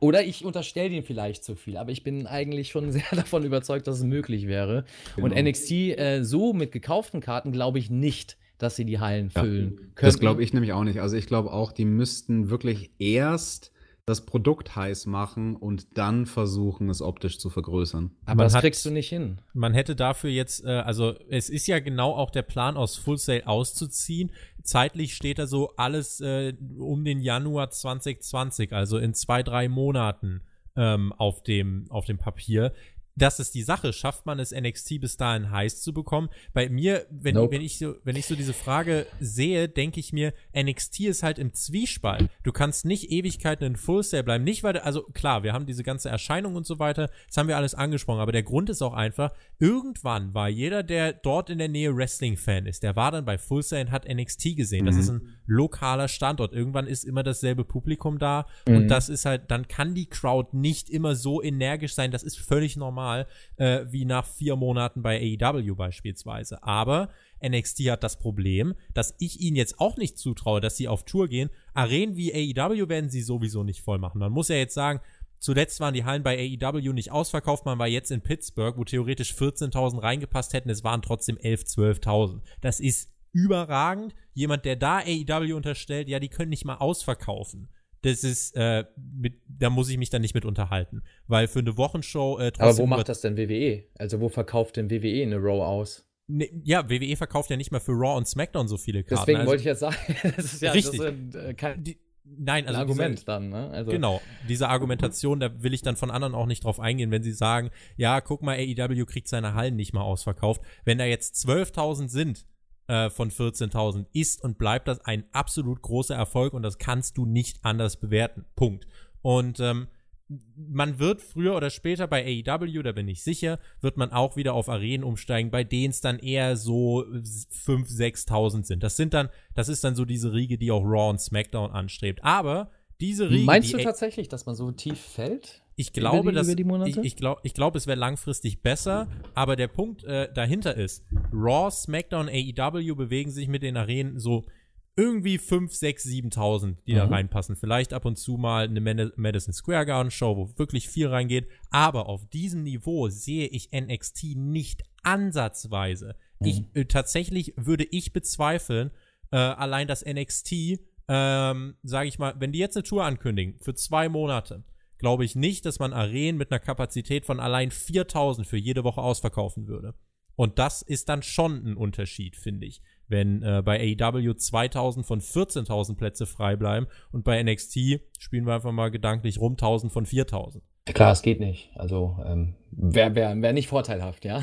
oder ich unterstelle denen vielleicht zu viel, aber ich bin eigentlich schon sehr davon überzeugt, dass es möglich wäre. Genau. Und N X T äh, so mit gekauften Karten glaube ich nicht, dass sie die Hallen füllen ja, können. Das glaube ich nämlich auch nicht. Also ich glaube auch, die müssten wirklich erst das Produkt heiß machen und dann versuchen, es optisch zu vergrößern. Aber man das hat, kriegst du nicht hin. Man hätte dafür jetzt, äh, also es ist ja genau auch der Plan, aus Full Sail auszuziehen. Zeitlich steht da so alles äh, um den Januar zwanzig zwanzig, also in zwei, drei Monaten ähm, auf dem, auf dem Papier. Das ist die Sache. Schafft man es, N X T bis dahin heiß zu bekommen? Bei mir, wenn, nope. wenn, ich, so, wenn ich so diese Frage sehe, denke ich mir, N X T ist halt im Zwiespalt. Du kannst nicht Ewigkeiten in Full Sail bleiben. Nicht, weil, also klar, wir haben diese ganze Erscheinung und so weiter, das haben wir alles angesprochen, aber der Grund ist auch einfach, irgendwann war jeder, der dort in der Nähe Wrestling-Fan ist, der war dann bei Full Sail und hat N X T gesehen. Mhm. Das ist ein lokaler Standort. Irgendwann ist immer dasselbe Publikum da mhm. und das ist halt, dann kann die Crowd nicht immer so energisch sein. Das ist völlig normal. Äh, wie nach vier Monaten bei A E W beispielsweise. Aber N X T hat das Problem, dass ich ihnen jetzt auch nicht zutraue, dass sie auf Tour gehen. Arenen wie A E W werden sie sowieso nicht voll machen. Man muss ja jetzt sagen, zuletzt waren die Hallen bei A E W nicht ausverkauft. Man war jetzt in Pittsburgh, wo theoretisch vierzehntausend reingepasst hätten. Es waren trotzdem elftausend, zwölftausend. Das ist überragend. Jemand, der da A E W unterstellt, ja, die können nicht mal ausverkaufen. Das ist, äh, mit, da muss ich mich dann nicht mit unterhalten. Weil für eine Wochenshow äh, trotzdem. Aber wo macht das denn W W E? Also wo verkauft denn W W E eine Raw aus? Ne, ja, W W E verkauft ja nicht mal für Raw und SmackDown so viele Karten. Deswegen also, wollte ich ja sagen, das ist ja richtig. Das ist, äh, kein Die, nein, also ein Argument diese, dann, ne? Also, genau, diese Argumentation, da will ich dann von anderen auch nicht drauf eingehen, wenn sie sagen, ja, guck mal, A E W kriegt seine Hallen nicht mal ausverkauft. Wenn da jetzt zwölftausend sind, von vierzehntausend ist und bleibt das ein absolut großer Erfolg und das kannst du nicht anders bewerten. Punkt. Und ähm, man wird früher oder später bei A E W, da bin ich sicher, wird man auch wieder auf Arenen umsteigen, bei denen es dann eher so fünftausend, sechstausend sind. Das sind dann, das ist dann so diese Riege, die auch Raw und SmackDown anstrebt. Aber diese Riege. Meinst du tatsächlich, dass man so tief fällt? Ich glaube, dass, ich, ich glaub, ich glaub, es wäre langfristig besser, aber der Punkt äh, dahinter ist, Raw, SmackDown, A E W bewegen sich mit den Arenen so irgendwie fünf, sechs, siebentausend, die mhm. da reinpassen. Vielleicht ab und zu mal eine Man- Madison Square Garden Show, wo wirklich viel reingeht, aber auf diesem Niveau sehe ich N X T nicht ansatzweise. Mhm. Ich, äh, tatsächlich würde ich bezweifeln, äh, allein das N X T, ähm, sage ich mal, wenn die jetzt eine Tour ankündigen, für zwei Monate, glaube ich nicht, dass man Arenen mit einer Kapazität von allein viertausend für jede Woche ausverkaufen würde. Und das ist dann schon ein Unterschied, finde ich. wenn äh, bei A E W zweitausend von vierzehntausend Plätze frei bleiben und bei N X T spielen wir einfach mal gedanklich rum tausend von viertausend. Klar, es geht nicht. Also ähm, wäre wär, wär nicht vorteilhaft, ja.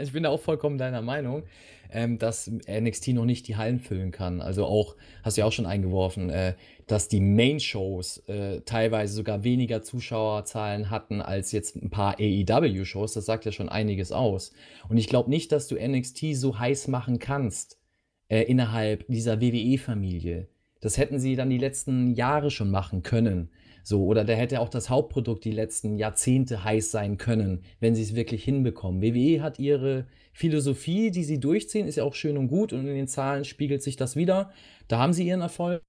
Ich bin da auch vollkommen deiner Meinung, ähm, dass N X T noch nicht die Hallen füllen kann. Also auch, hast du ja auch schon eingeworfen, äh, dass die Main-Shows äh, teilweise sogar weniger Zuschauerzahlen hatten als jetzt ein paar A E W-Shows. Das sagt ja schon einiges aus. Und ich glaube nicht, dass du N X T so heiß machen kannst äh, innerhalb dieser W W E-Familie. Das hätten sie dann die letzten Jahre schon machen können. So, oder da hätte auch das Hauptprodukt die letzten Jahrzehnte heiß sein können, wenn sie es wirklich hinbekommen. W W E hat ihre Philosophie, die sie durchziehen, ist ja auch schön und gut und in den Zahlen spiegelt sich das wieder. Da haben sie ihren Erfolg.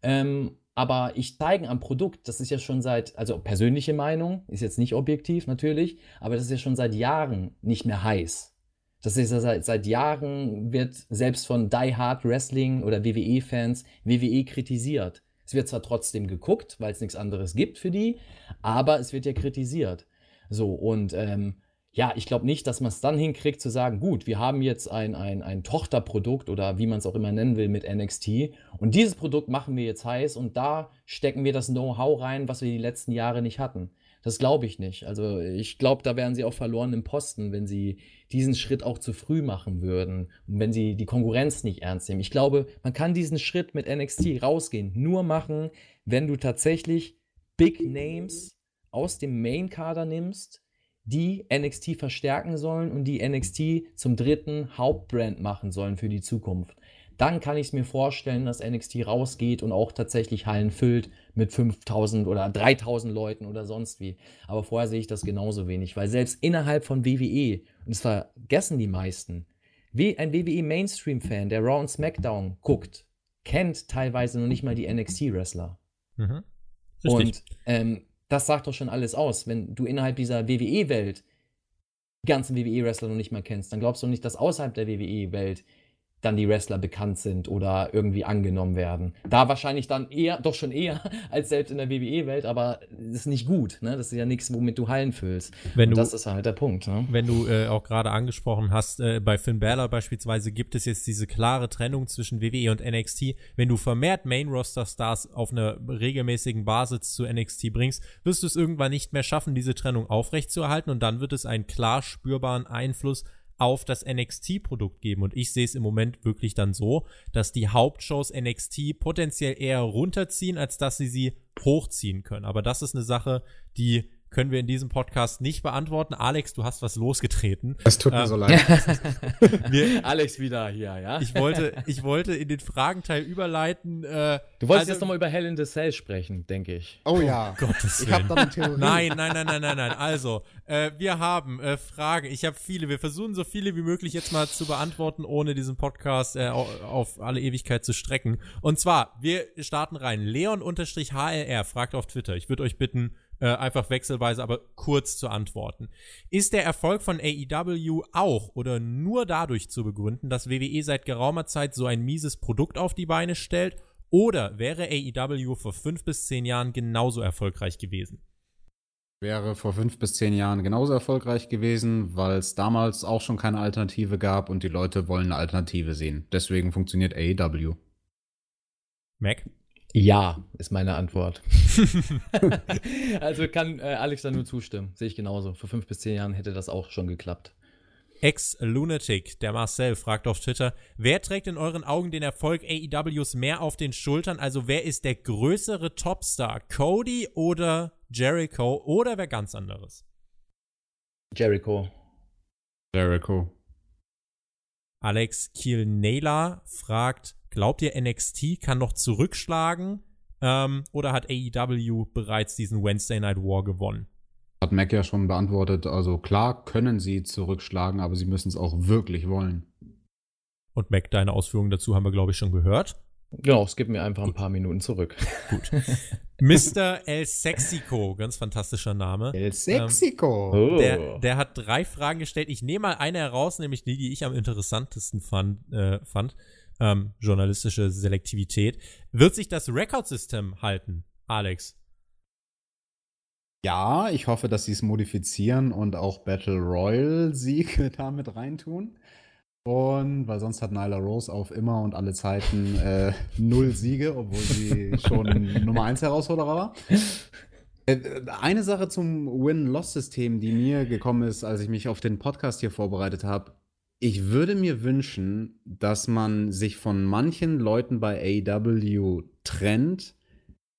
Ähm, aber ich zeige am Produkt, das ist ja schon seit, also persönliche Meinung, ist jetzt nicht objektiv natürlich, aber das ist ja schon seit Jahren nicht mehr heiß. Das ist ja seit, seit Jahren wird selbst von Die Hard Wrestling oder W W E-Fans W W E kritisiert. Es wird zwar trotzdem geguckt, weil es nichts anderes gibt für die, aber es wird ja kritisiert. So, und ähm, ja, ich glaube nicht, dass man es dann hinkriegt zu sagen, gut, wir haben jetzt ein, ein, ein Tochterprodukt oder wie man es auch immer nennen will mit N X T und dieses Produkt machen wir jetzt heiß und da stecken wir das Know-how rein, was wir die letzten Jahre nicht hatten. Das glaube ich nicht. Also ich glaube, da wären sie auch verloren im Posten, wenn sie diesen Schritt auch zu früh machen würden und wenn sie die Konkurrenz nicht ernst nehmen. Ich glaube, man kann diesen Schritt mit N X T rausgehen, nur machen, wenn du tatsächlich Big Names aus dem Main-Kader nimmst, die N X T verstärken sollen und die N X T zum dritten Hauptbrand machen sollen für die Zukunft. Dann kann ich es mir vorstellen, dass N X T rausgeht und auch tatsächlich Hallen füllt mit fünftausend oder dreitausend Leuten oder sonst wie. Aber vorher sehe ich das genauso wenig, weil selbst innerhalb von W W E, und das vergessen die meisten, wie ein W W E-Mainstream-Fan, der Raw und SmackDown guckt, kennt teilweise noch nicht mal die N X T-Wrestler. Mhm. Und ähm, das sagt doch schon alles aus. Wenn du innerhalb dieser W W E-Welt die ganzen W W E-Wrestler noch nicht mal kennst, dann glaubst du nicht, dass außerhalb der W W E-Welt dann die Wrestler bekannt sind oder irgendwie angenommen werden. Da wahrscheinlich dann eher, doch schon eher, als selbst in der W W E-Welt, aber das ist nicht gut, ne? Das ist ja nichts, womit du Hallen füllst. Wenn du, das ist halt der Punkt. Ne? Wenn du äh, auch gerade angesprochen hast, äh, bei Finn Bálor beispielsweise gibt es jetzt diese klare Trennung zwischen W W E und N X T. Wenn du vermehrt Main-Roster-Stars auf einer regelmäßigen Basis zu N X T bringst, wirst du es irgendwann nicht mehr schaffen, diese Trennung aufrechtzuerhalten und dann wird es einen klar spürbaren Einfluss auf das N X T-Produkt geben. Und ich sehe es im Moment wirklich dann so, dass die Hauptshows N X T potenziell eher runterziehen, als dass sie sie hochziehen können. Aber das ist eine Sache, die können wir in diesem Podcast nicht beantworten. Alex, du hast was losgetreten. Das tut mir ähm, so leid. wir, Alex wieder hier, ja? Ich wollte, ich wollte in den Fragenteil überleiten. Äh, du wolltest also, jetzt nochmal über Hell in the Cell sprechen, denke ich. Oh ja. Oh, Gottes Willen. Ich hab da eine Theorie. Nein, nein, nein, nein, nein, nein. Also, äh, wir haben äh, Fragen. Ich habe viele. Wir versuchen so viele wie möglich jetzt mal zu beantworten, ohne diesen Podcast äh, auf alle Ewigkeit zu strecken. Und zwar, wir starten rein. Leon-H L R fragt auf Twitter. Ich würde euch bitten, Äh, einfach wechselweise, aber kurz zu antworten. Ist der Erfolg von A E W auch oder nur dadurch zu begründen, dass W W E seit geraumer Zeit so ein mieses Produkt auf die Beine stellt? Oder wäre A E W vor fünf bis zehn Jahren genauso erfolgreich gewesen? Wäre vor fünf bis zehn Jahren genauso erfolgreich gewesen, weil es damals auch schon keine Alternative gab und die Leute wollen eine Alternative sehen. Deswegen funktioniert A E W. Mac? Ja, ist meine Antwort. Also kann äh, Alex da nur zustimmen. Sehe ich genauso. Vor fünf bis zehn Jahren hätte das auch schon geklappt. Ex-Lunatic, der Marcel, fragt auf Twitter, wer trägt in euren Augen den Erfolg A E Ws mehr auf den Schultern? Also wer ist der größere Topstar? Cody oder Jericho oder wer ganz anderes? Jericho. Jericho. Alex Kielnela fragt, glaubt ihr, N X T kann noch zurückschlagen? Ähm, oder hat A E W bereits diesen Wednesday Night War gewonnen? Hat Mac ja schon beantwortet. Also klar können sie zurückschlagen, aber sie müssen es auch wirklich wollen. Und Mac, deine Ausführungen dazu haben wir, glaube ich, schon gehört. Genau, es gibt mir einfach Gut. ein paar Minuten zurück. Gut. Mister El Sexico, ganz fantastischer Name. El Sexico. Ähm, oh. der, der hat drei Fragen gestellt. Ich nehme mal eine heraus, nämlich die, die ich am interessantesten fand. Äh, fand. Ähm, journalistische Selektivität. Wird sich das Record-System halten, Alex? Ja, ich hoffe, dass sie es modifizieren und auch Battle Royal-Siege damit reintun. Und weil sonst hat Nyla Rose auf immer und alle Zeiten äh, null Siege, obwohl sie schon Nummer eins Herausforderer war. Eine Sache zum Win-Loss-System, die mir gekommen ist, als ich mich auf den Podcast hier vorbereitet habe. Ich würde mir wünschen, dass man sich von manchen Leuten bei A E W trennt,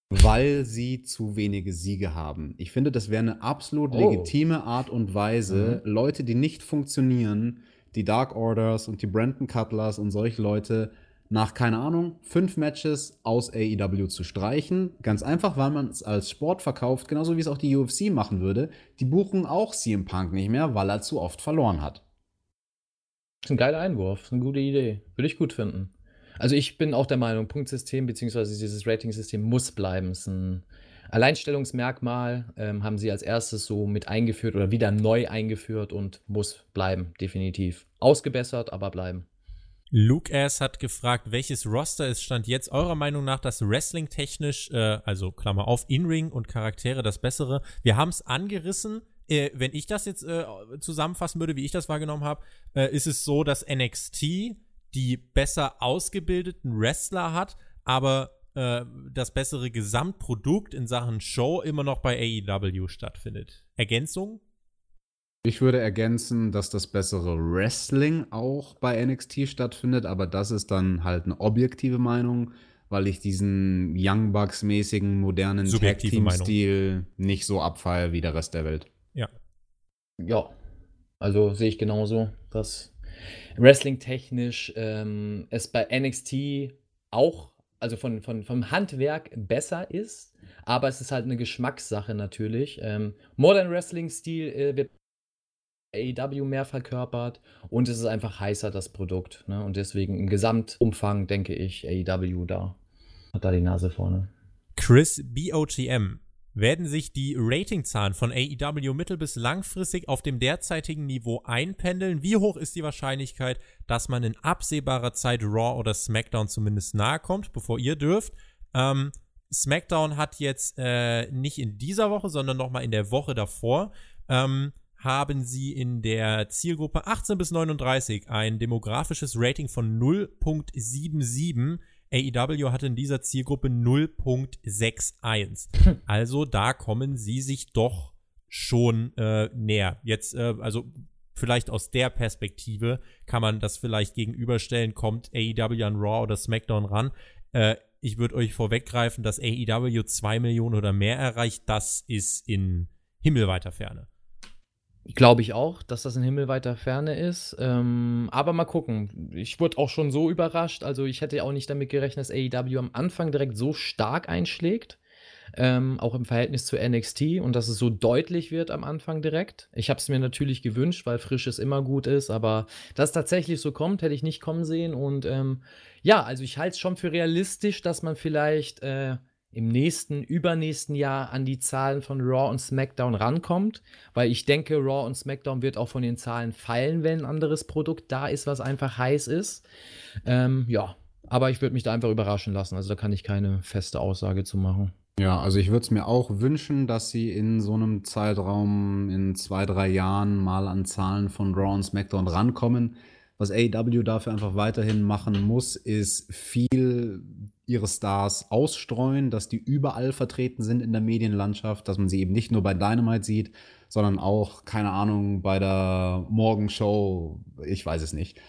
weil sie zu wenige Siege haben. Ich finde, das wäre eine absolut oh. legitime Art und Weise, mhm. Leute, die nicht funktionieren, die Dark Orders und die Brandon Cutlers und solche Leute nach, keine Ahnung, fünf Matches aus A E W zu streichen. Ganz einfach, weil man es als Sport verkauft, genauso wie es auch die U F C machen würde. Die buchen auch C M Punk nicht mehr, weil er zu oft verloren hat. Das ist ein geiler Einwurf, das ist eine gute Idee. Würde ich gut finden. Also ich bin auch der Meinung, Punktsystem bzw. dieses Rating-System muss bleiben. Es ist ein Alleinstellungsmerkmal, ähm, haben sie als erstes so mit eingeführt oder wieder neu eingeführt und muss bleiben, definitiv. Ausgebessert, aber bleiben. Luke Ass hat gefragt, welches Roster ist Stand jetzt eurer Meinung nach das Wrestling-technisch, äh, also Klammer auf, In-Ring und Charaktere das Bessere? Wir haben es angerissen. Äh, wenn ich das jetzt äh, zusammenfassen würde, wie ich das wahrgenommen habe, äh, ist es so, dass N X T die besser ausgebildeten Wrestler hat, aber äh, das bessere Gesamtprodukt in Sachen Show immer noch bei A E W stattfindet. Ergänzung? Ich würde ergänzen, dass das bessere Wrestling auch bei N X T stattfindet, aber das ist dann halt eine objektive Meinung, weil ich diesen Young Bucks-mäßigen, modernen Tag-Team-Stil nicht so abfeiere wie der Rest der Welt. Ja. Ja, also sehe ich genauso, dass wrestling-technisch ähm, es bei N X T auch, also von, von, vom Handwerk besser ist, aber es ist halt eine Geschmackssache natürlich. Ähm, Modern Wrestling-Stil äh, wird A E W mehr verkörpert und es ist einfach heißer, das Produkt. Ne? Und deswegen im Gesamtumfang, denke ich, A E W da hat da die Nase vorne. Chris B O T M. Werden sich die Ratingzahlen von A E W mittel- bis langfristig auf dem derzeitigen Niveau einpendeln? Wie hoch ist die Wahrscheinlichkeit, dass man in absehbarer Zeit Raw oder SmackDown zumindest nahe kommt, bevor ihr dürft? Ähm, SmackDown hat jetzt äh, nicht in dieser Woche, sondern nochmal in der Woche davor ähm, haben sie in der Zielgruppe achtzehn bis neununddreißig ein demografisches Rating von null Komma siebenundsiebzig. A E W hatte in dieser Zielgruppe null Komma einundsechzig. Also da kommen sie sich doch schon äh, näher. Jetzt, äh, also vielleicht aus der Perspektive kann man das vielleicht gegenüberstellen, kommt A E W an Raw oder SmackDown ran. Äh, ich würde euch vorweggreifen, dass A E W zwei Millionen oder mehr erreicht. Das ist in himmelweiter Ferne. Glaube ich auch, dass das in himmelweiter Ferne ist. Ähm, aber mal gucken. Ich wurde auch schon so überrascht. Also ich hätte auch nicht damit gerechnet, dass A E W am Anfang direkt so stark einschlägt. Ähm, auch im Verhältnis zu N X T. Und dass es so deutlich wird am Anfang direkt. Ich habe es mir natürlich gewünscht, weil Frisches immer gut ist. Aber dass es tatsächlich so kommt, hätte ich nicht kommen sehen. Und ähm, ja, also ich halte es schon für realistisch, dass man vielleicht äh, im nächsten, übernächsten Jahr an die Zahlen von Raw und SmackDown rankommt, weil ich denke, Raw und SmackDown wird auch von den Zahlen fallen, wenn ein anderes Produkt da ist, was einfach heiß ist. Ähm, ja, aber ich würde mich da einfach überraschen lassen, also da kann ich keine feste Aussage zu machen. Ja, also ich würde es mir auch wünschen, dass sie in so einem Zeitraum in zwei, drei Jahren mal an Zahlen von Raw und SmackDown rankommen. Was A E W dafür einfach weiterhin machen muss, ist viel ihre Stars ausstreuen, dass die überall vertreten sind in der Medienlandschaft, dass man sie eben nicht nur bei Dynamite sieht, sondern auch, keine Ahnung, bei der Morgenshow, ich weiß es nicht.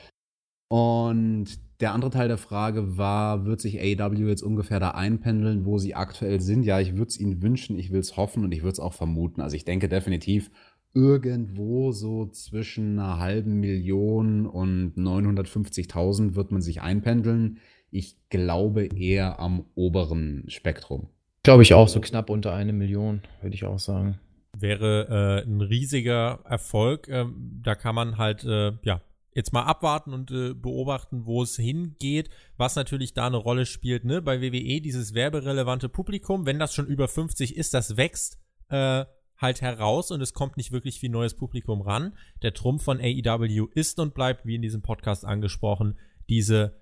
Und der andere Teil der Frage war, wird sich A E W jetzt ungefähr da einpendeln, wo sie aktuell sind? Ja, ich würde es ihnen wünschen, ich will es hoffen und ich würde es auch vermuten. Also ich denke definitiv, irgendwo so zwischen einer halben Million und neunhundertfünfzigtausend wird man sich einpendeln. Ich glaube eher am oberen Spektrum. Glaube ich auch, so knapp unter eine Million, würde ich auch sagen. Wäre äh, ein riesiger Erfolg. Ähm, da kann man halt, äh, ja, jetzt mal abwarten und äh, beobachten, wo es hingeht, was natürlich da eine Rolle spielt, ne? Bei W W E dieses werberelevante Publikum, wenn das schon über fünfzig ist, das wächst, äh, halt heraus und es kommt nicht wirklich viel neues Publikum ran. Der Trumpf von A E W ist und bleibt, wie in diesem Podcast angesprochen, diese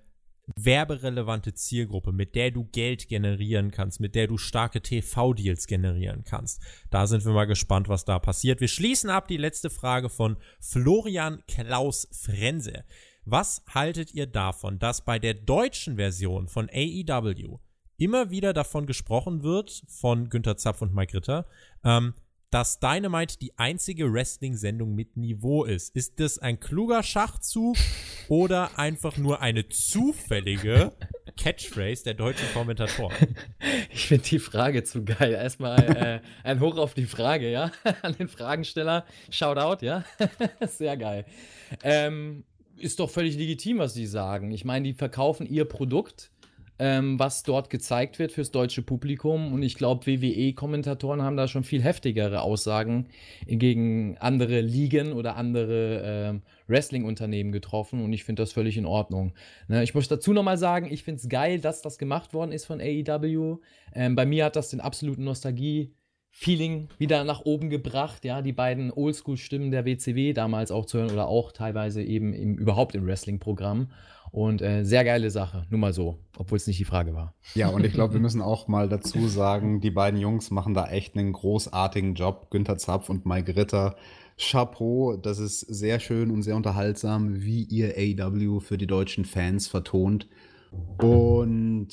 werberelevante Zielgruppe, mit der du Geld generieren kannst, mit der du starke T V-Deals generieren kannst. Da sind wir mal gespannt, was da passiert. Wir schließen ab die letzte Frage von Florian Klaus Frense. Was haltet ihr davon, dass bei der deutschen Version von A E W immer wieder davon gesprochen wird, von Günter Zapf und Mike Ritter, ähm, dass Dynamite die einzige Wrestling-Sendung mit Niveau ist? Ist das ein kluger Schachzug oder einfach nur eine zufällige Catchphrase der deutschen Kommentatoren? Ich finde die Frage zu geil. Erstmal äh, ein Hoch auf die Frage, ja? An den Fragensteller. Shoutout, ja? Sehr geil. Ähm, ist doch völlig legitim, was die sagen. Ich meine, die verkaufen ihr Produkt, Ähm, was dort gezeigt wird fürs deutsche Publikum. Und ich glaube, W W E-Kommentatoren haben da schon viel heftigere Aussagen gegen andere Ligen oder andere äh, Wrestling-Unternehmen getroffen. Und ich finde das völlig in Ordnung. Ne? Ich muss dazu nochmal sagen, ich finde es geil, dass das gemacht worden ist von A E W. Ähm, bei mir hat das den absoluten Nostalgie-Feeling wieder nach oben gebracht. Ja, die beiden Oldschool-Stimmen der W C W damals auch zu hören oder auch teilweise eben im, überhaupt im Wrestling-Programm. Und äh, sehr geile Sache, nur mal so, obwohl es nicht die Frage war. Ja, und ich glaube, wir müssen auch mal dazu sagen, die beiden Jungs machen da echt einen großartigen Job, Günter Zapf und Mike Ritter. Chapeau, das ist sehr schön und sehr unterhaltsam, wie ihr A E W für die deutschen Fans vertont. Und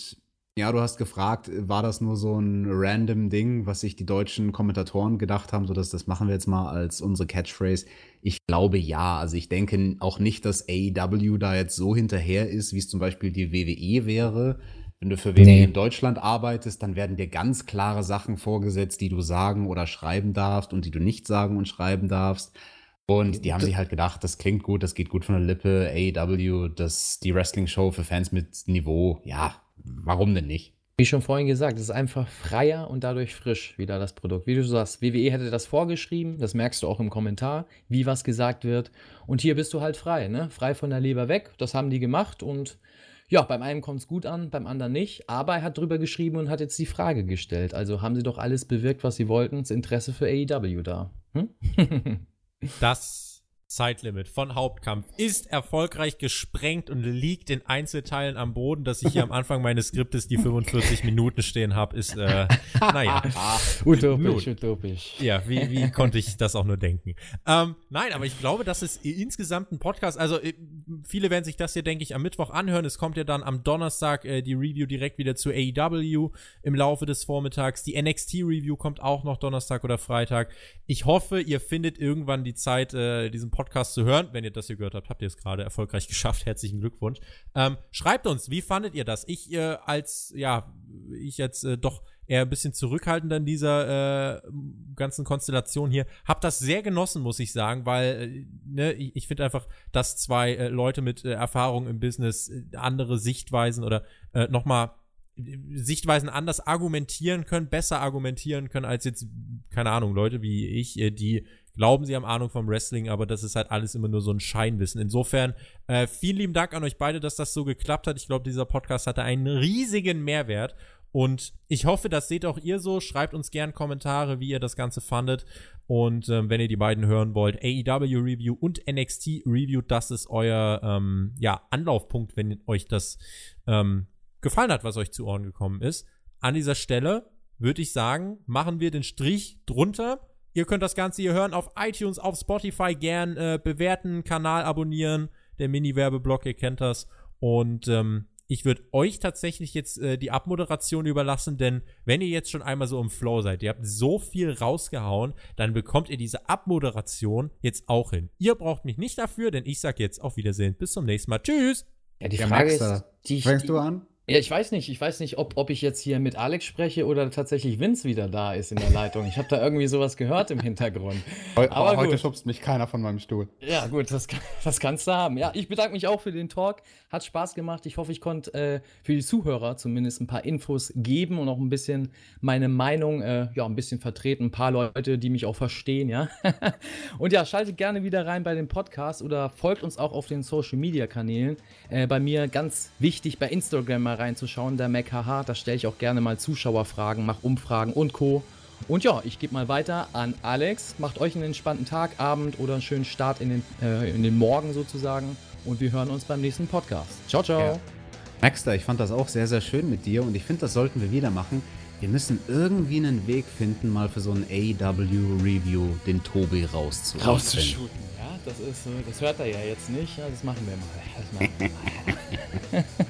ja, du hast gefragt, war das nur so ein random Ding, was sich die deutschen Kommentatoren gedacht haben, so dass das machen wir jetzt mal als unsere Catchphrase? Ich glaube ja. Also ich denke auch nicht, dass A E W da jetzt so hinterher ist, wie es zum Beispiel die W W E wäre. Wenn du für W W E nee. in Deutschland arbeitest, dann werden dir ganz klare Sachen vorgesetzt, die du sagen oder schreiben darfst und die du nicht sagen und schreiben darfst. Und die haben sich halt gedacht, das klingt gut, das geht gut von der Lippe, A E W, das die Wrestling-Show für Fans mit Niveau, ja. Warum denn nicht? Wie schon vorhin gesagt, es ist einfach freier und dadurch frisch wieder das Produkt. Wie du sagst, W W E hätte das vorgeschrieben, das merkst du auch im Kommentar, wie was gesagt wird. Und hier bist du halt frei, ne? Frei von der Leber weg, das haben die gemacht und ja, beim einen kommt es gut an, beim anderen nicht. Aber er hat drüber geschrieben und hat jetzt die Frage gestellt. Also haben sie doch alles bewirkt, was sie wollten, das Interesse für A E W da. Hm? Das Zeitlimit von Hauptkampf ist erfolgreich gesprengt und liegt in Einzelteilen am Boden. Dass ich hier am Anfang meines Skriptes die fünfundvierzig Minuten stehen habe, ist, äh, naja. Utopisch, utopisch. Ja, wie, wie konnte ich das auch nur denken? Ähm, nein, aber ich glaube, das ist insgesamt ein Podcast. Also, viele werden sich das hier, denke ich, am Mittwoch anhören. Es kommt ja dann am Donnerstag äh, die Review direkt wieder zu A E W im Laufe des Vormittags. Die N X T-Review kommt auch noch Donnerstag oder Freitag. Ich hoffe, ihr findet irgendwann die Zeit, äh, diesen Podcast zu hören. Wenn ihr das hier gehört habt, habt ihr es gerade erfolgreich geschafft. Herzlichen Glückwunsch. Ähm, schreibt uns, wie fandet ihr das? Ich äh, als, ja, ich jetzt äh, doch eher ein bisschen zurückhaltend an dieser äh, ganzen Konstellation hier, hab das sehr genossen, muss ich sagen, weil äh, ne, ich, ich finde einfach, dass zwei äh, Leute mit äh, Erfahrung im Business äh, andere Sichtweisen oder äh, nochmal Sichtweisen anders argumentieren können, besser argumentieren können als jetzt, keine Ahnung, Leute wie ich, äh, die glauben, sie haben Ahnung vom Wrestling, aber das ist halt alles immer nur so ein Scheinwissen. Insofern, äh, vielen lieben Dank an euch beide, dass das so geklappt hat. Ich glaube, dieser Podcast hatte einen riesigen Mehrwert. Und ich hoffe, das seht auch ihr so. Schreibt uns gern Kommentare, wie ihr das Ganze fandet. Und ähm, wenn ihr die beiden hören wollt, A E W Review und N X T Review, das ist euer ähm, ja, Anlaufpunkt, wenn euch das ähm, gefallen hat, was euch zu Ohren gekommen ist. An dieser Stelle würde ich sagen, machen wir den Strich drunter. Ihr könnt das Ganze hier hören auf iTunes, auf Spotify, gern äh, bewerten, Kanal abonnieren, der Mini-Werbeblock, ihr kennt das. Und ähm, ich würde euch tatsächlich jetzt äh, die Abmoderation überlassen, denn wenn ihr jetzt schon einmal so im Flow seid, ihr habt so viel rausgehauen, dann bekommt ihr diese Abmoderation jetzt auch hin. Ihr braucht mich nicht dafür, denn ich sage jetzt auf Wiedersehen, bis zum nächsten Mal, tschüss! Ja, die Frage ist, die, fängst du an? Ja, ich weiß nicht. Ich weiß nicht, ob, ob ich jetzt hier mit Alex spreche oder tatsächlich Vince wieder da ist in der Leitung. Ich habe da irgendwie sowas gehört im Hintergrund. Heu, aber heute gut. Schubst mich keiner von meinem Stuhl. Ja, gut, das, das kannst du haben. Ja, ich bedanke mich auch für den Talk. Hat Spaß gemacht. Ich hoffe, ich konnte äh, für die Zuhörer zumindest ein paar Infos geben und auch ein bisschen meine Meinung, äh, ja, ein bisschen vertreten. Ein paar Leute, die mich auch verstehen, ja. Und ja, schaltet gerne wieder rein bei dem Podcast oder folgt uns auch auf den Social-Media-Kanälen. Äh, bei mir ganz wichtig, bei Instagram mal reinzuschauen, der Mac, haha, da stelle ich auch gerne mal Zuschauerfragen, mache Umfragen und Co. Und ja, ich gebe mal weiter an Alex. Macht euch einen entspannten Tag, Abend oder einen schönen Start in den, äh, in den Morgen sozusagen. Und wir hören uns beim nächsten Podcast. Ciao, ciao. Ja. Maxter, ich fand das auch sehr, sehr schön mit dir und ich finde, das sollten wir wieder machen. Wir müssen irgendwie einen Weg finden, mal für so ein A E W-Review den Tobi rauszuholen. Rauszuschuten, ja. das ist, das hört er ja jetzt nicht, ja, das machen wir mal. Das machen wir mal.